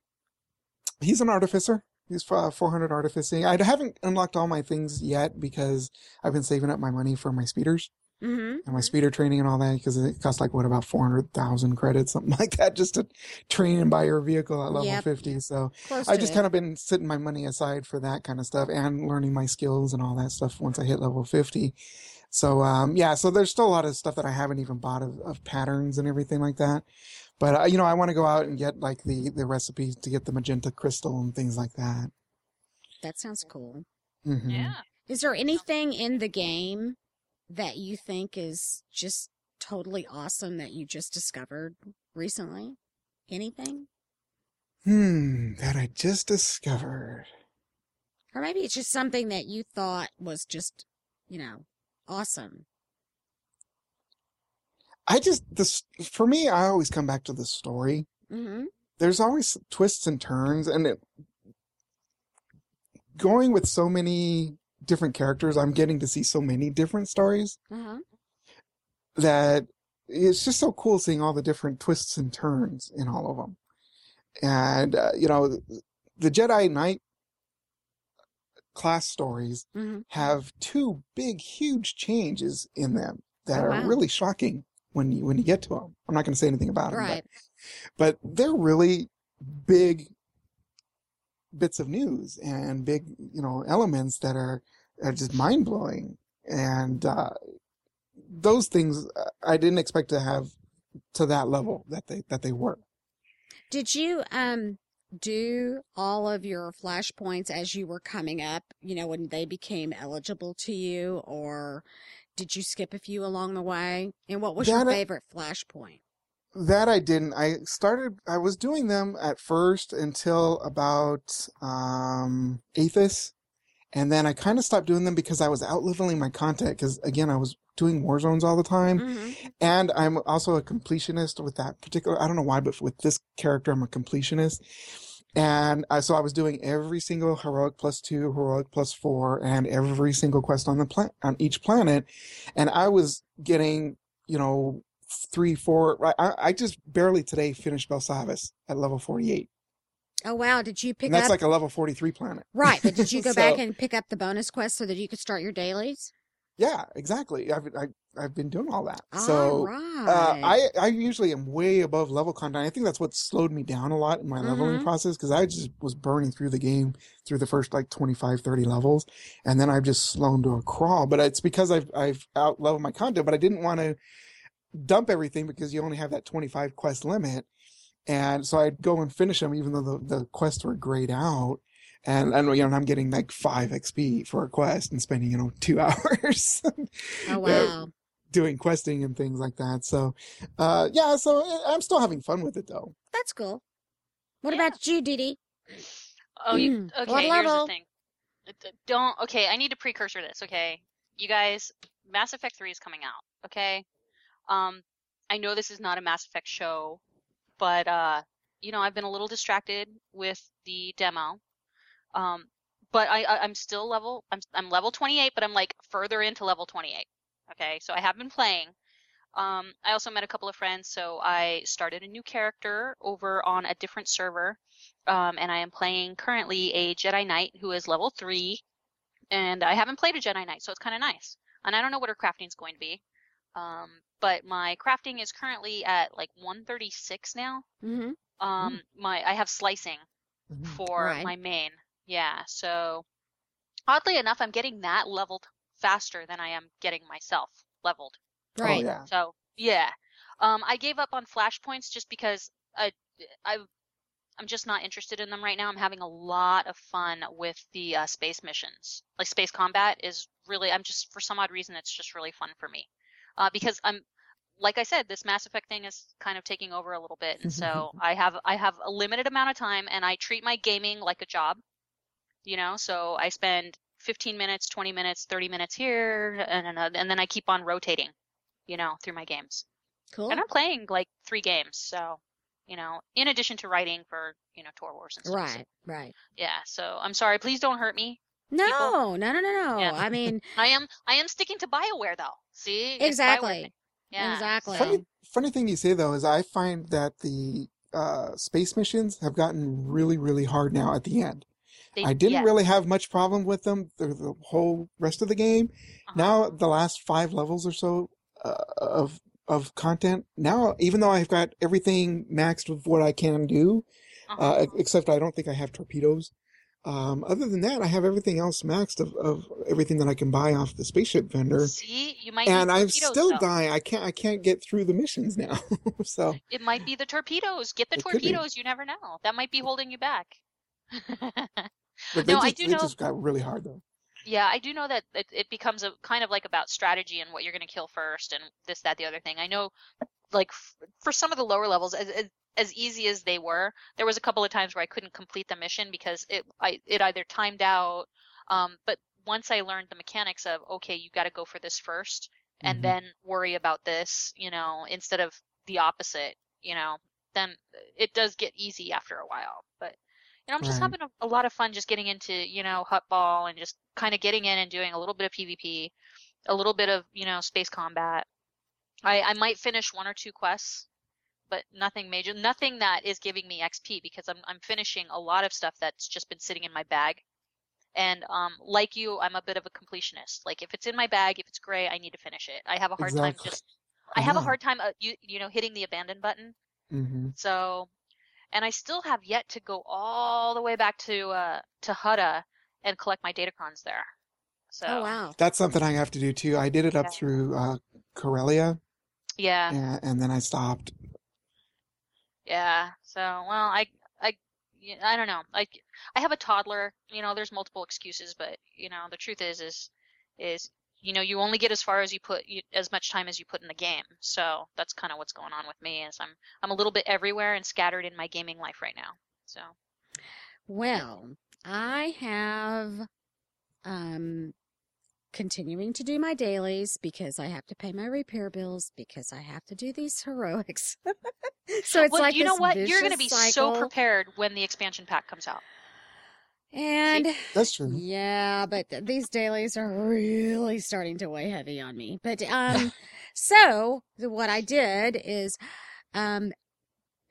He's an artificer. He's four hundred artificing. I haven't unlocked all my things yet because I've been saving up my money for my speeders. Mm-hmm. And my speeder training and all that, because it costs like, what, about four hundred thousand credits, something like that, just to train and buy your vehicle at level yep. fifty. So I just it. kind of been sitting my money aside for that kind of stuff and learning my skills and all that stuff once I hit level fifty. So, um, yeah, so there's still a lot of stuff that I haven't even bought of, of patterns and everything like that. But, uh, you know, I want to go out and get like the, the recipes to get the magenta crystal and things like that. That sounds cool. Mm-hmm. Yeah. Is there anything in the game that you think is just totally awesome that you just discovered recently? Anything? Hmm, that I just discovered. Or maybe it's just something that you thought was just, you know, awesome. I just, this, for me, I always come back to the story. Mm-hmm. There's always twists and turns, and it, going with so many different characters, I'm getting to see so many different stories uh-huh. that it's just so cool seeing all the different twists and turns in all of them. And, uh, you know, the, the Jedi Knight class stories mm-hmm. have two big, huge changes in them that oh, wow. are really shocking when you, when you get to them. I'm not going to say anything about right. them, but, but they're really big bits of news and big, you know, elements that are, are just mind blowing. And, uh, those things I didn't expect to have to that level that they, that they were. Did you, um, do all of your flashpoints as you were coming up, you know, when they became eligible to you, or did you skip a few along the way? And what was that your favorite I- flashpoint? That I didn't. I started, I was doing them at first until about um, Aethys. And then I kind of stopped doing them because I was out-leveling my content. Because, again, I was doing war zones all the time. Mm-hmm. And I'm also a completionist with that particular, I don't know why, but with this character, I'm a completionist. And I, so I was doing every single heroic plus two, heroic plus four, and every single quest on the pla- on each planet. And I was getting, you know, three, four. I, I just barely today finished Belsavis at level forty-eight. Oh, wow. Did you pick and that's up? That's like a level forty-three planet. Right. But did you go so, back and pick up the bonus quest so that you could start your dailies? Yeah, exactly. I've, I, I've been doing all that. All so right. uh, I, I usually am way above level content. I think that's what slowed me down a lot in my mm-hmm. leveling process, because I just was burning through the game through the first like twenty-five, thirty levels. And then I've just slowed to a crawl. But it's because I've, I've out-leveled my content, but I didn't want to dump everything because you only have that twenty-five quest limit. And so I'd go and finish them even though the, the quests were grayed out, and and, you know, and I'm getting like five X P for a quest and spending, you know, two hours oh, wow. you know, doing questing and things like that. So uh yeah, so I'm still having fun with it though. That's cool. What yeah. about you, Didi? Oh, you, okay, what here's level? The thing. Don't, okay, I need to precursor this, okay? You guys, Mass Effect three is coming out, okay? Um, I know this is not a Mass Effect show, but, uh, you know, I've been a little distracted with the demo. Um, but I, I, I'm still level, I'm, I'm level twenty-eight, but I'm like further into level twenty-eight. Okay. So I have been playing. Um, I also met a couple of friends. So I started a new character over on a different server. Um, and I am playing currently a Jedi Knight who is level three, and I haven't played a Jedi Knight. So it's kind of nice. And I don't know what her crafting is going to be. Um, but my crafting is currently at like one thirty-six now. Mm-hmm. Um, mm-hmm. my, I have slicing for right. my main. Yeah. So oddly enough, I'm getting that leveled faster than I am getting myself leveled. Right. Oh, yeah. So yeah. Um, I gave up on flashpoints just because I, I, I'm just not interested in them right now. I'm having a lot of fun with the uh, space missions. Like space combat is really, I'm just, for some odd reason, it's just really fun for me. Uh, because I'm, like I said, this Mass Effect thing is kind of taking over a little bit. And so I have, I have a limited amount of time, and I treat my gaming like a job, you know? So I spend fifteen minutes, twenty minutes, thirty minutes here, and, and, and then I keep on rotating, you know, through my games. Cool. And I'm playing like three games. So, you know, in addition to writing for, you know, Tor Wars and stuff. Right, so, right. Yeah. So I'm sorry. Please don't hurt me. No, people. no, no, no, no. Yeah. I mean, I am, I am sticking to BioWare though. See? Exactly. Yeah. Exactly. Funny, funny thing you say, though, is I find that the uh, space missions have gotten really, really hard now at the end. They, I didn't yeah. really have much problem with them through the whole rest of the game. Uh-huh. Now, the last five levels or so uh, of of content, now, even though I've got everything maxed with what I can do, uh-huh. uh, except I don't think I have torpedoes. Um, other than that, I have everything else maxed of, of everything that I can buy off the spaceship vendor. See, you might and I'm still though. dying. I can't. I can't get through the missions now. So it might be the torpedoes. Get the it torpedoes. You never know. That might be holding you back. But they no, just, I do they know. Just got really hard though. Yeah, I do know that it, it becomes a kind of like about strategy and what you're going to kill first and this, that, the other thing. I know, like f- for some of the lower levels, as. as as easy as they were, there was a couple of times where I couldn't complete the mission because it I, it either timed out. Um, but once I learned the mechanics of, okay, you got to go for this first and mm-hmm. then worry about this, you know, instead of the opposite, you know, then it does get easy after a while. But, you know, I'm just right. having a, a lot of fun just getting into, you know, Huttball and just kind of getting in and doing a little bit of PvP, a little bit of, you know, space combat. I, I might finish one or two quests. But nothing major, nothing that is giving me X P because I'm I'm finishing a lot of stuff that's just been sitting in my bag. And um, like you, I'm a bit of a completionist. Like if it's in my bag, if it's gray, I need to finish it. I have a hard exactly. time just, I have yeah. a hard time, uh, you you know, hitting the abandon button. Mm-hmm. So, and I still have yet to go all the way back to uh to Hutta and collect my datacrons there. So oh, wow, that's something I have to do too. I did it up yeah. through uh, Corellia. Yeah. And, and then I stopped. Yeah. So, well, I, I, I don't know. I, I have a toddler. You know, there's multiple excuses, but you know, the truth is, is, is, you know, you only get as far as you put, you, as much time as you put in the game. So that's kind of what's going on with me. Is I'm, I'm a little bit everywhere and scattered in my gaming life right now. So. Well, I have, um, continuing to do my dailies because I have to pay my repair bills because I have to do these heroics. So it's well, like you know what? You're going to be cycle. so prepared when the expansion pack comes out. And See? That's true. Yeah, but these dailies are really starting to weigh heavy on me. But um, so what I did is, um,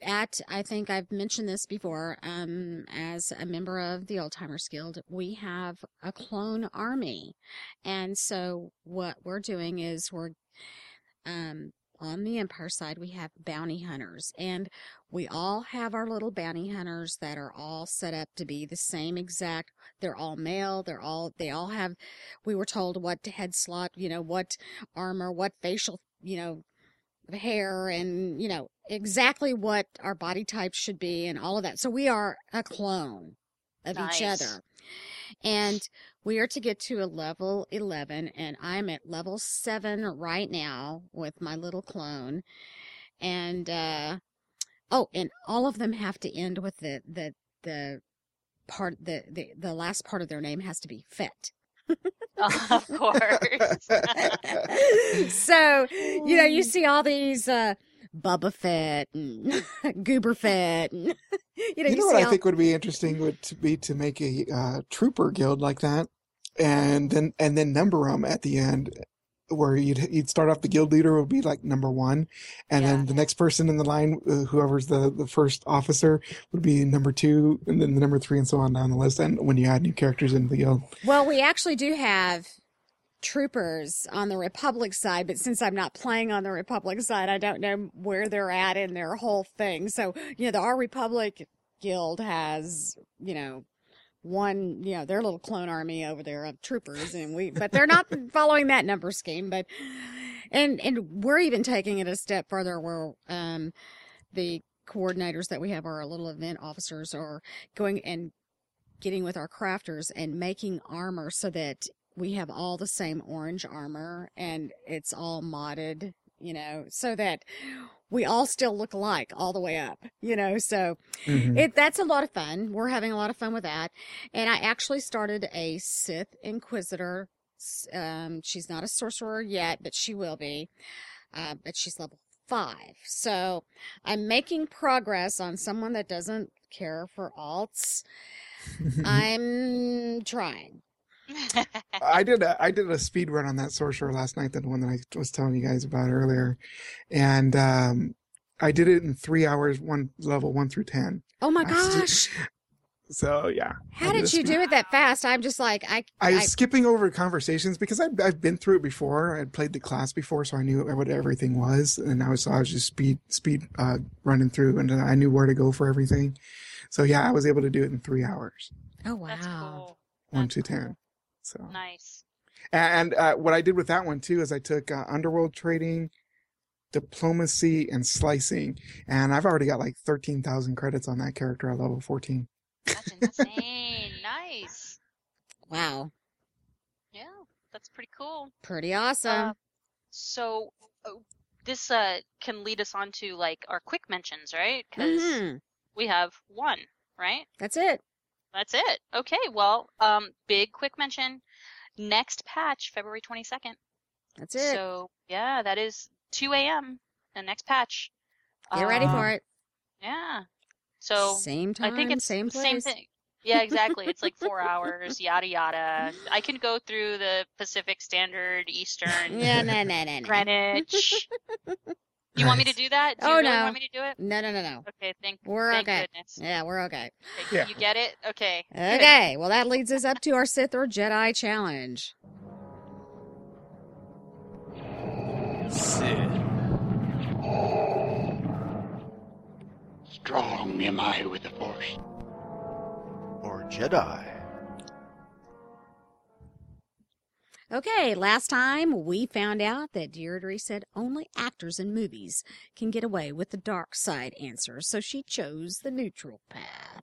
at I think I've mentioned this before. Um, as a member of the Old Timers Guild, we have a clone army, and so what we're doing is we're, um. on the Empire side, we have bounty hunters, and we all have our little bounty hunters that are all set up to be the same exact. They're all male. They're all, they all have, we were told what head slot, you know, what armor, what facial, you know, hair, and, you know, exactly what our body types should be and all of that. So we are a clone of nice. each other. And we are to get to a level eleven, and I'm at level seven right now with my little clone. And, uh, oh, and all of them have to end with the, the, the part, the, the, the last part of their name has to be Fett. Of course. So, you know, you see all these, uh, Bubba Fett and Goober Fett. And, you know, you know what I think would be interesting would to be to make a uh, trooper guild like that, and then and then number them at the end, where you'd you'd start off the guild leader would be like number one, and yeah. then the next person in the line, uh, whoever's the, the first officer, would be number two, and then the number three, and so on down the list. And when you add new characters into the guild, well, we actually do have troopers on the Republic side, but since I'm not playing on the Republic side, I don't know where they're at in their whole thing. So, you know, the Our Republic Guild has, you know, one, you know, their little clone army over there of troopers, and we, but they're not following that number scheme. But And and we're even taking it a step further where um, the coordinators that we have, our little event officers, are going and getting with our crafters and making armor so that we have all the same orange armor and it's all modded, you know, so that we all still look alike all the way up, you know, so mm-hmm. it that's a lot of fun. We're having a lot of fun with that. And I actually started a Sith Inquisitor. Um, she's not a sorcerer yet, but she will be. Uh, but she's level five. So I'm making progress on someone that doesn't care for alts. I'm trying. I did a I did a speed run on that sorcerer last night, that one that I was telling you guys about earlier, and um, I did it in three hours, one level one through ten. Oh my gosh! So yeah. How did you do it that fast? I'm just like I. I was skipping over conversations because I've I've been through it before. I had played the class before, so I knew what everything was, and I was so I was just speed speed uh, running through, and I knew where to go for everything. So yeah, I was able to do it in three hours. Oh wow! That's cool. One to ten. So nice. And uh, what I did with that one too is I took uh, underworld trading, diplomacy, and slicing, and I've already got like thirteen thousand credits on that character at level fourteen. That's insane! Nice. Wow. Yeah, that's pretty cool. Pretty awesome. Uh, so uh, this uh, can lead us on to like our quick mentions, right? Because mm-hmm. we have one, right? That's it. That's it. Okay, well, um, big quick mention. Next patch, February twenty-second. That's it. So, yeah, that is two a.m., the next patch. Get uh, ready for it. Yeah. So same time, I think it's same place. Same thing. Yeah, exactly. It's like four hours, yada, yada. I can go through the Pacific Standard, Eastern, yeah, no, no, no, no. Greenwich. You want me to do that? Do you oh, really no. want me to do it? No, no, no, no. Okay, thank, we're thank okay. goodness. Yeah, we're okay. okay yeah. You get it? Okay. Okay, well, that leads us up to our Sith or Jedi challenge. Sith. Strong am I with the Force. Or Jedi. Okay, last time we found out that Deirdre said only actors in movies can get away with the dark side answer, so she chose the neutral path.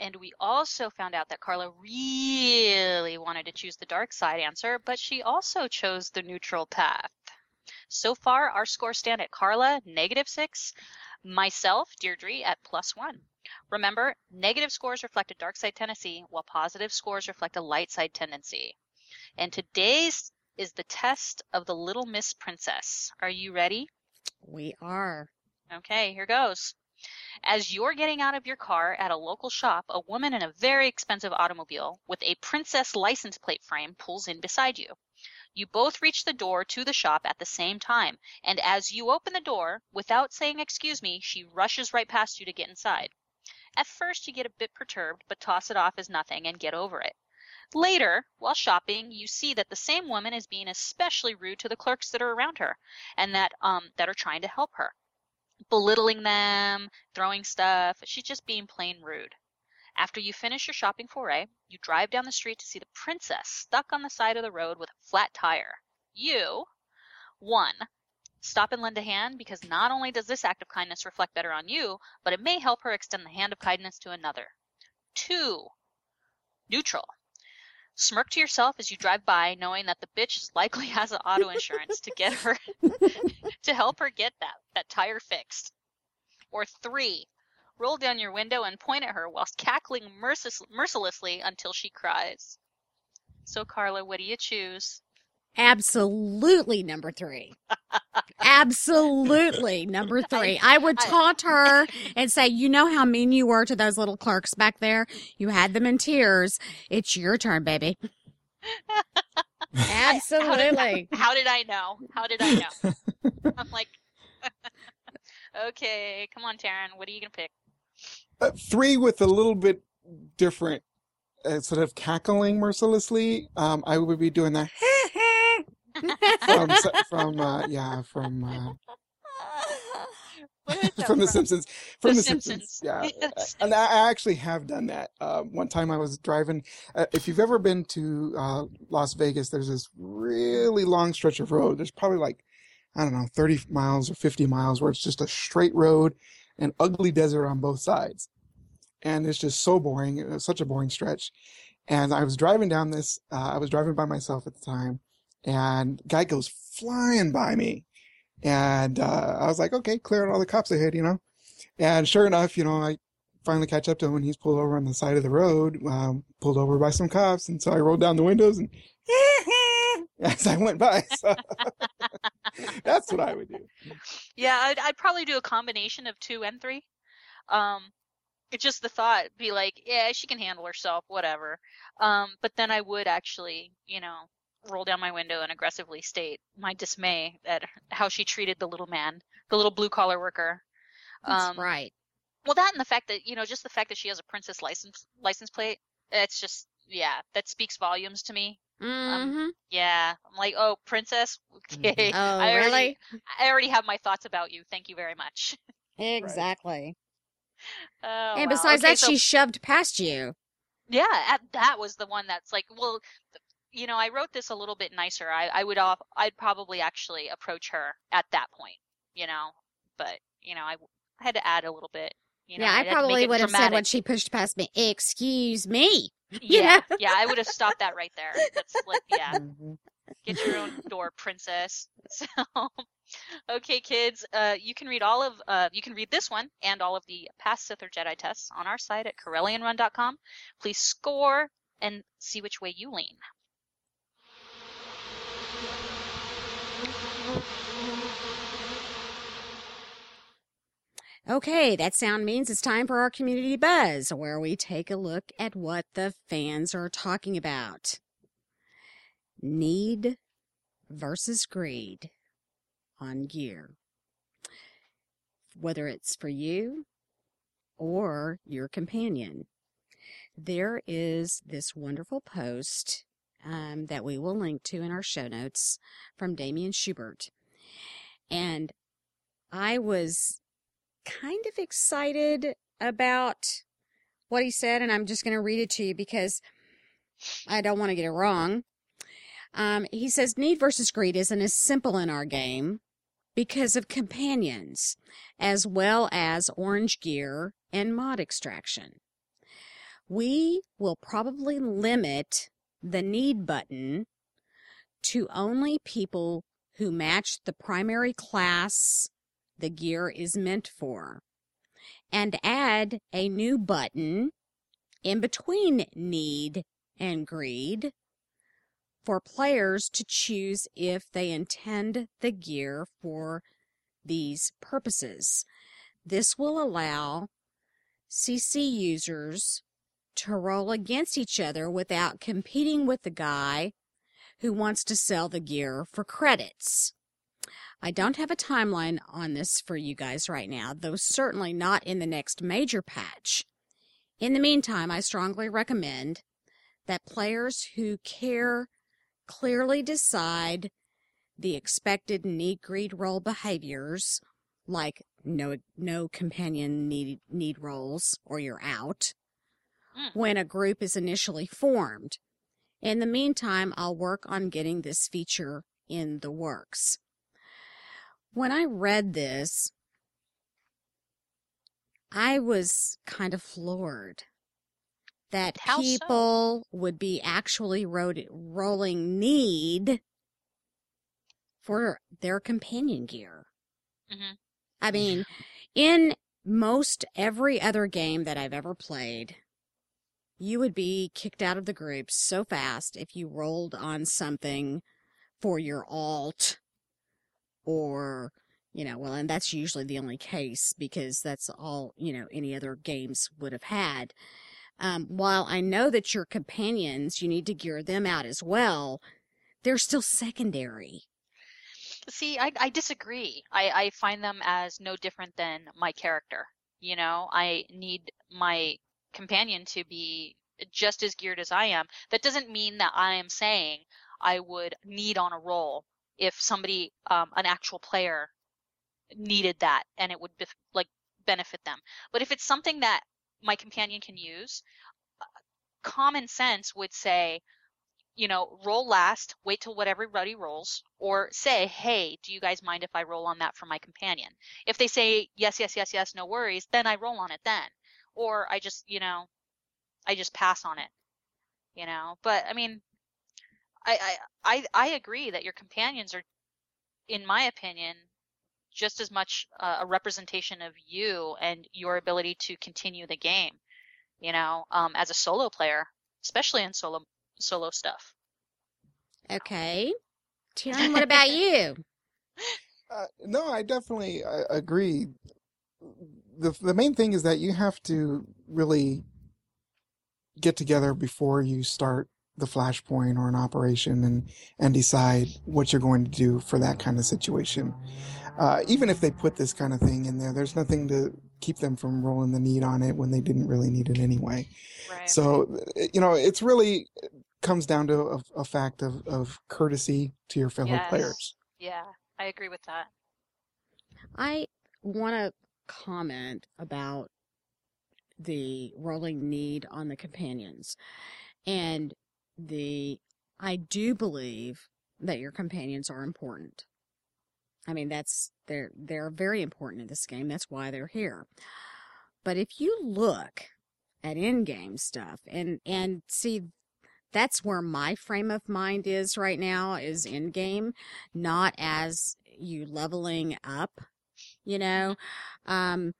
And we also found out that Carla really wanted to choose the dark side answer, but she also chose the neutral path. So far, our scores stand at Carla, negative six, myself, Deirdre, at plus one. Remember, negative scores reflect a dark side tendency, while positive scores reflect a light side tendency. And today's is the test of the Little Miss Princess. Are you ready? We are. Okay, here goes. As you're getting out of your car at a local shop, a woman in a very expensive automobile with a princess license plate frame pulls in beside you. You both reach the door to the shop at the same time, and as you open the door, without saying excuse me, she rushes right past you to get inside. At first, you get a bit perturbed, but toss it off as nothing and get over it. Later, while shopping, you see that the same woman is being especially rude to the clerks that are around her and that um that are trying to help her. Belittling them, throwing stuff, she's just being plain rude. After you finish your shopping foray, you drive down the street to see the princess stuck on the side of the road with a flat tire. You, one, stop and lend a hand because not only does this act of kindness reflect better on you, but it may help her extend the hand of kindness to another. Two, neutral. Smirk to yourself as you drive by, knowing that the bitch likely has an auto insurance to get her to help her get that, that tire fixed. Or three, roll down your window and point at her whilst cackling mercil- mercilessly until she cries. So, Carla, what do you choose? Absolutely number three. Absolutely number three. I would taunt her and say, you know how mean you were to those little clerks back there? You had them in tears. It's your turn, baby. Absolutely. How did I know? How did I know? I'm like, okay, come on, Taryn. What are you going to pick? Uh, three with a little bit different. Instead of cackling mercilessly, um, I would be doing that. from, from uh, yeah, from uh, What is that from, from The Simpsons. From The, the Simpsons. Simpsons. Yeah. Yes. And I actually have done that. Uh, one time I was driving. Uh, if you've ever been to uh, Las Vegas, there's this really long stretch of road. There's probably like, I don't know, thirty miles or fifty miles where it's just a straight road and ugly desert on both sides. And it's just so boring. It was such a boring stretch. And I was driving down this. Uh, I was driving by myself at the time. And guy goes flying by me. And uh, I was like, okay, clearing all the cops ahead, you know. And sure enough, you know, I finally catch up to him, and he's pulled over on the side of the road, um, pulled over by some cops. And so I rolled down the windows and as I went by. So that's what I would do. Yeah, I'd, I'd probably do a combination of two and three. Um, it's just the thought, be like, yeah, she can handle herself, whatever. Um, but then I would actually, you know, roll down my window and aggressively state my dismay at how she treated the little man, the little blue-collar worker. That's um, right. Well, that and the fact that, you know, just the fact that she has a princess license license plate, it's just, yeah, that speaks volumes to me. Mm-hmm. Um, yeah. I'm like, oh, princess? Okay. Oh, I already, really? I already have my thoughts about you. Thank you very much. Exactly. Right. Oh, and wow. besides okay, that, so, she shoved past you. Yeah, at, that was the one that's like, well... You know, I wrote this a little bit nicer. I, I would off, I'd probably actually approach her at that point, you know, but, you know, I, I had to add a little bit. You know, yeah, I probably would have said when she pushed past me, excuse me. Yeah, yeah, I would have stopped that right there. That's like, yeah, mm-hmm. Get your own door, princess. So, okay, kids, uh, you can read all of, uh, you can read this one and all of the past Sith or Jedi tests on our site at Corellian Run dot com. Please score and see which way you lean. Okay, that sound means it's time for our community buzz, where we take a look at what the fans are talking about. Need versus greed on gear. Whether it's for you or your companion. There is this wonderful post um, that we will link to in our show notes from Damien Schubert. And I was... kind of excited about what he said, and I'm just going to read it to you because I don't want to get it wrong. Um, he says, need versus greed isn't as simple in our game because of companions, as well as orange gear and mod extraction. We will probably limit the need button to only people who match the primary class the gear is meant for, and add a new button in between need and greed for players to choose if they intend the gear for these purposes. This will allow C C users to roll against each other without competing with the guy who wants to sell the gear for credits. I don't have a timeline on this for you guys right now, though certainly not in the next major patch. In the meantime, I strongly recommend that players who care clearly decide the expected need-greed roll behaviors, like no no companion need, need rolls or you're out, mm. when a group is initially formed. In the meantime, I'll work on getting this feature in the works. When I read this, I was kind of floored that How people so? would be actually road, rolling need for their companion gear. Mm-hmm. I mean, in most every other game that I've ever played, you would be kicked out of the group so fast if you rolled on something for your alt. Or, you know, well, and that's usually the only case because that's all, you know, any other games would have had. Um, while I know that your companions, you need to gear them out as well, they're still secondary. See, I, I disagree. I, I find them as no different than my character. You know, I need my companion to be just as geared as I am. That doesn't mean that I am saying I would need on a roll if somebody, um, an actual player needed that and it would be, like benefit them. But if it's something that my companion can use, common sense would say, you know, roll last, wait till what everybody rolls, or say, hey, do you guys mind if I roll on that for my companion? If they say yes, yes, yes, yes, no worries, then I roll on it then. Or I just, you know, I just pass on it, you know. But I mean, I, I, I, I agree that your companions are, in my opinion, just as much uh, a representation of you and your ability to continue the game, you know, um, as a solo player, especially in solo solo stuff. Okay. Tyrion, what about you? Uh, no, I definitely uh, agree. The the main thing is that you have to really get together before you start the flashpoint or an operation and, and decide what you're going to do for that kind of situation. Uh, even if they put this kind of thing in there, there's nothing to keep them from rolling the need on it when they didn't really need it anyway. Right. So, you know, it's really it comes down to a, a fact of, of courtesy to your fellow yes. players. Yeah, I agree with that. I want to comment about the rolling need on the companions, and the I do believe that your companions are important. I mean, that's they're they're very important in this game. That's why they're here. But if you look at in-game stuff and and see, that's where my frame of mind is right now, is in-game, not as you leveling up. You know, um,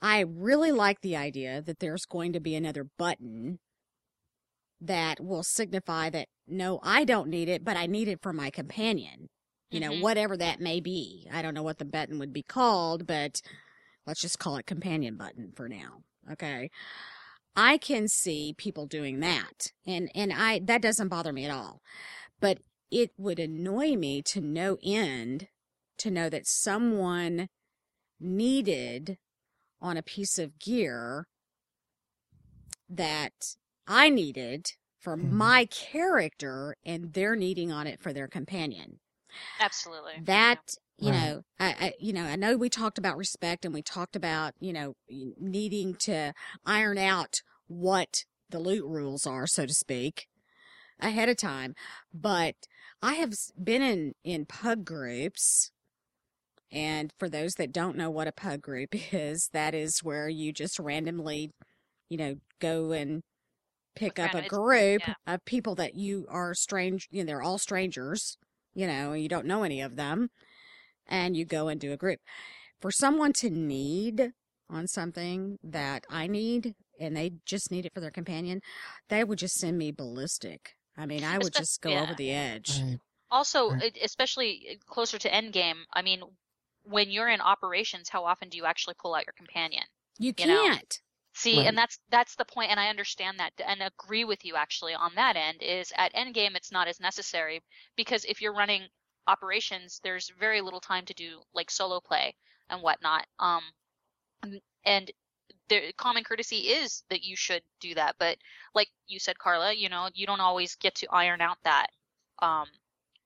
I really like the idea that there's going to be another button that will signify that, no, I don't need it, but I need it for my companion. You mm-hmm. know, whatever that may be. I don't know what the button would be called, but let's just call it companion button for now. Okay. I can see people doing that. And, and I, that doesn't bother me at all, but it would annoy me to no end to know that someone needed on a piece of gear that I needed for mm-hmm. my character, and they're needing on it for their companion. Absolutely. That, yeah. you right. know, I, I, you know, I know we talked about respect and we talked about, you know, needing to iron out what the loot rules are, so to speak, ahead of time. But I have been in, in pug groups. And for those that don't know what a pug group is, that is where you just randomly, you know, go and pick up a group yeah. of people that you are strange, you know, they're all strangers, you know, and you don't know any of them, and you go and do a group. For someone to need on something that I need, and they just need it for their companion, they would just send me ballistic. I mean, I would especially, just go yeah. over the edge. Right. Also, right. especially closer to endgame, I mean, when you're in operations, how often do you actually pull out your companion? You, you can't. Know? See, right. and that's that's the point, and I understand that and agree with you actually on that end, is at endgame it's not as necessary, because if you're running operations, there's very little time to do like solo play and whatnot. Um, and the common courtesy is that you should do that, but like you said, Carla, you know, you don't always get to iron out that um,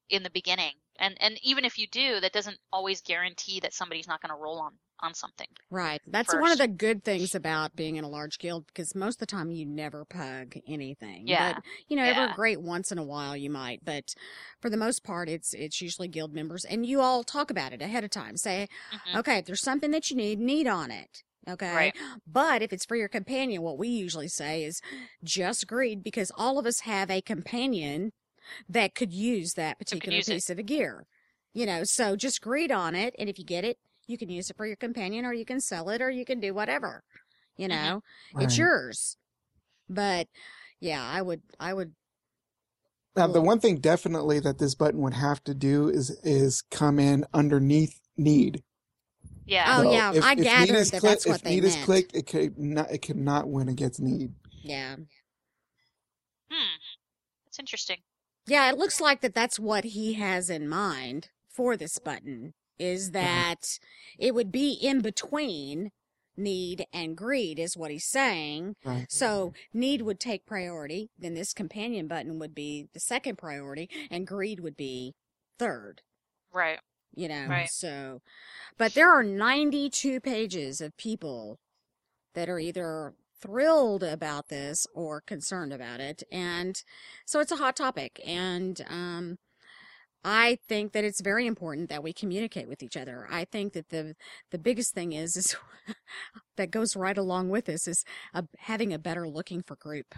in the beginning. And and even if you do, that doesn't always guarantee that somebody's not going to roll on, on something. Right. That's first. One of the good things about being in a large guild, because most of the time you never pug anything. Yeah. But, you know, yeah. every great once in a while you might. But for the most part, it's it's usually guild members. And you all talk about it ahead of time. Say, mm-hmm. okay, if there's something that you need, need on it. Okay. Right. But if it's for your companion, what we usually say is just greed, because all of us have a companion that could use that particular use piece it. Of a gear, you know, so just greed on it. And if you get it, you can use it for your companion, or you can sell it, or you can do whatever, you know, mm-hmm. right. it's yours. But yeah, I would, I would. Now, look. The one thing definitely that this button would have to do is, is come in underneath need. Yeah. So oh yeah. If, I if gathered that clicked, that's what if they need meant. Is clicked, it could not, it could not win against need. Yeah. Hmm. That's interesting. Yeah, it looks like that that's what he has in mind for this button, is that mm-hmm. it would be in between need and greed is what he's saying. Right. So need would take priority, then this companion button would be the second priority, and greed would be third. Right. you know, right. So, but there are ninety-two pages of people that are either thrilled about this or concerned about it. And so it's a hot topic. And, um, I think that it's very important that we communicate with each other. I think that the the biggest thing is, is that goes right along with this is a, having a better looking for group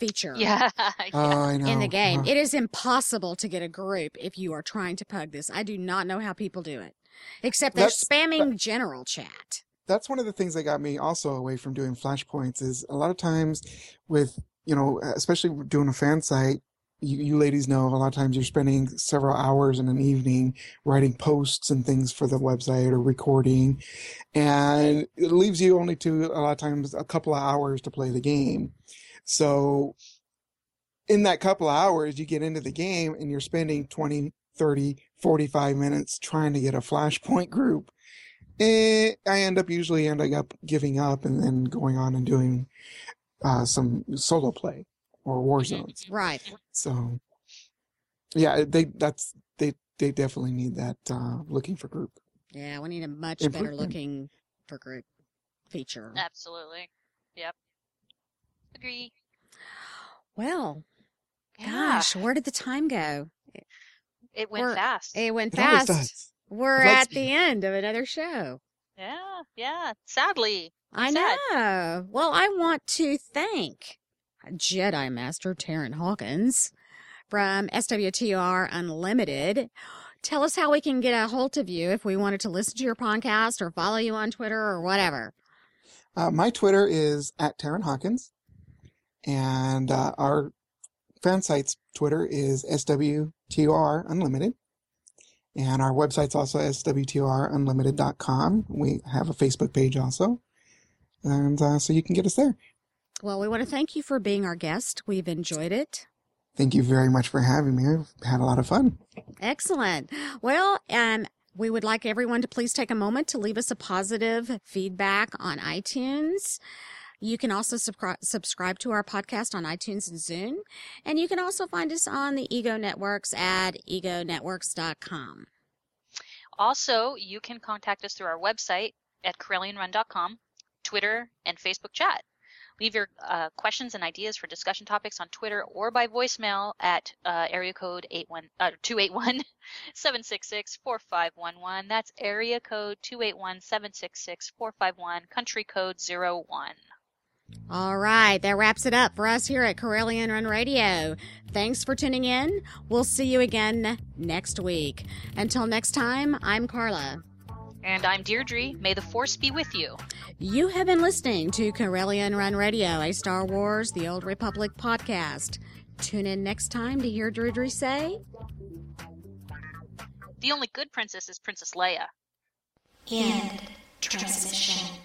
feature yeah, yeah. Oh, I know. In the game. It is impossible to get a group if you are trying to pug this. I do not know how people do it, except they're that's, spamming that, general chat. That's one of the things that got me also away from doing flashpoints is a lot of times with, you know, especially doing a fan site, You, you ladies know a lot of times you're spending several hours in an evening writing posts and things for the website or recording, and it leaves you only to a lot of times a couple of hours to play the game. So in that couple of hours, you get into the game and you're spending twenty, thirty, forty-five minutes trying to get a flashpoint group. And I end up usually ending up giving up and then going on and doing uh, some solo play. Or war zones, right? So, yeah, they that's they they definitely need that uh, looking for group. Yeah, we need a much if better looking for group feature. Absolutely. Yep. Agree. Well, yeah. Gosh, where did the time go? It, it went We're, fast. It went it fast. We're Let's at be. the end of another show. Yeah, yeah. Sadly, I sad. know. Well, I want to thank Jedi Master Terran Hawkins from S W T O R Unlimited. Tell us how we can get a hold of you if we wanted to listen to your podcast or follow you on Twitter or whatever. Uh, my Twitter is at Terran Hawkins, and uh, our fan site's Twitter is S W T O R Unlimited, and our website's also S W T O R Unlimited dot com. We have a Facebook page also, and uh, so you can get us there. Well, we want to thank you for being our guest. We've enjoyed it. Thank you very much for having me. I've had a lot of fun. Excellent. Well, um, we would like everyone to please take a moment to leave us a positive feedback on iTunes. You can also subscri- subscribe to our podcast on iTunes and Zune. And you can also find us on the Ego Networks at ego networks dot com. Also, you can contact us through our website at Corellian Run dot com, Twitter, and Facebook chat. Leave your uh, questions and ideas for discussion topics on Twitter or by voicemail at uh, area code two eight one, seven six six, four five one one. That's area code two eight one, seven six six, four five one, country code zero one. All right. That wraps it up for us here at Corellian Run Radio. Thanks for tuning in. We'll see you again next week. Until next time, I'm Carla. And I'm Deirdre. May the Force be with you. You have been listening to Corellian Run Radio, a Star Wars The Old Republic podcast. Tune in next time to hear Deirdre say, the only good princess is Princess Leia. End transmission.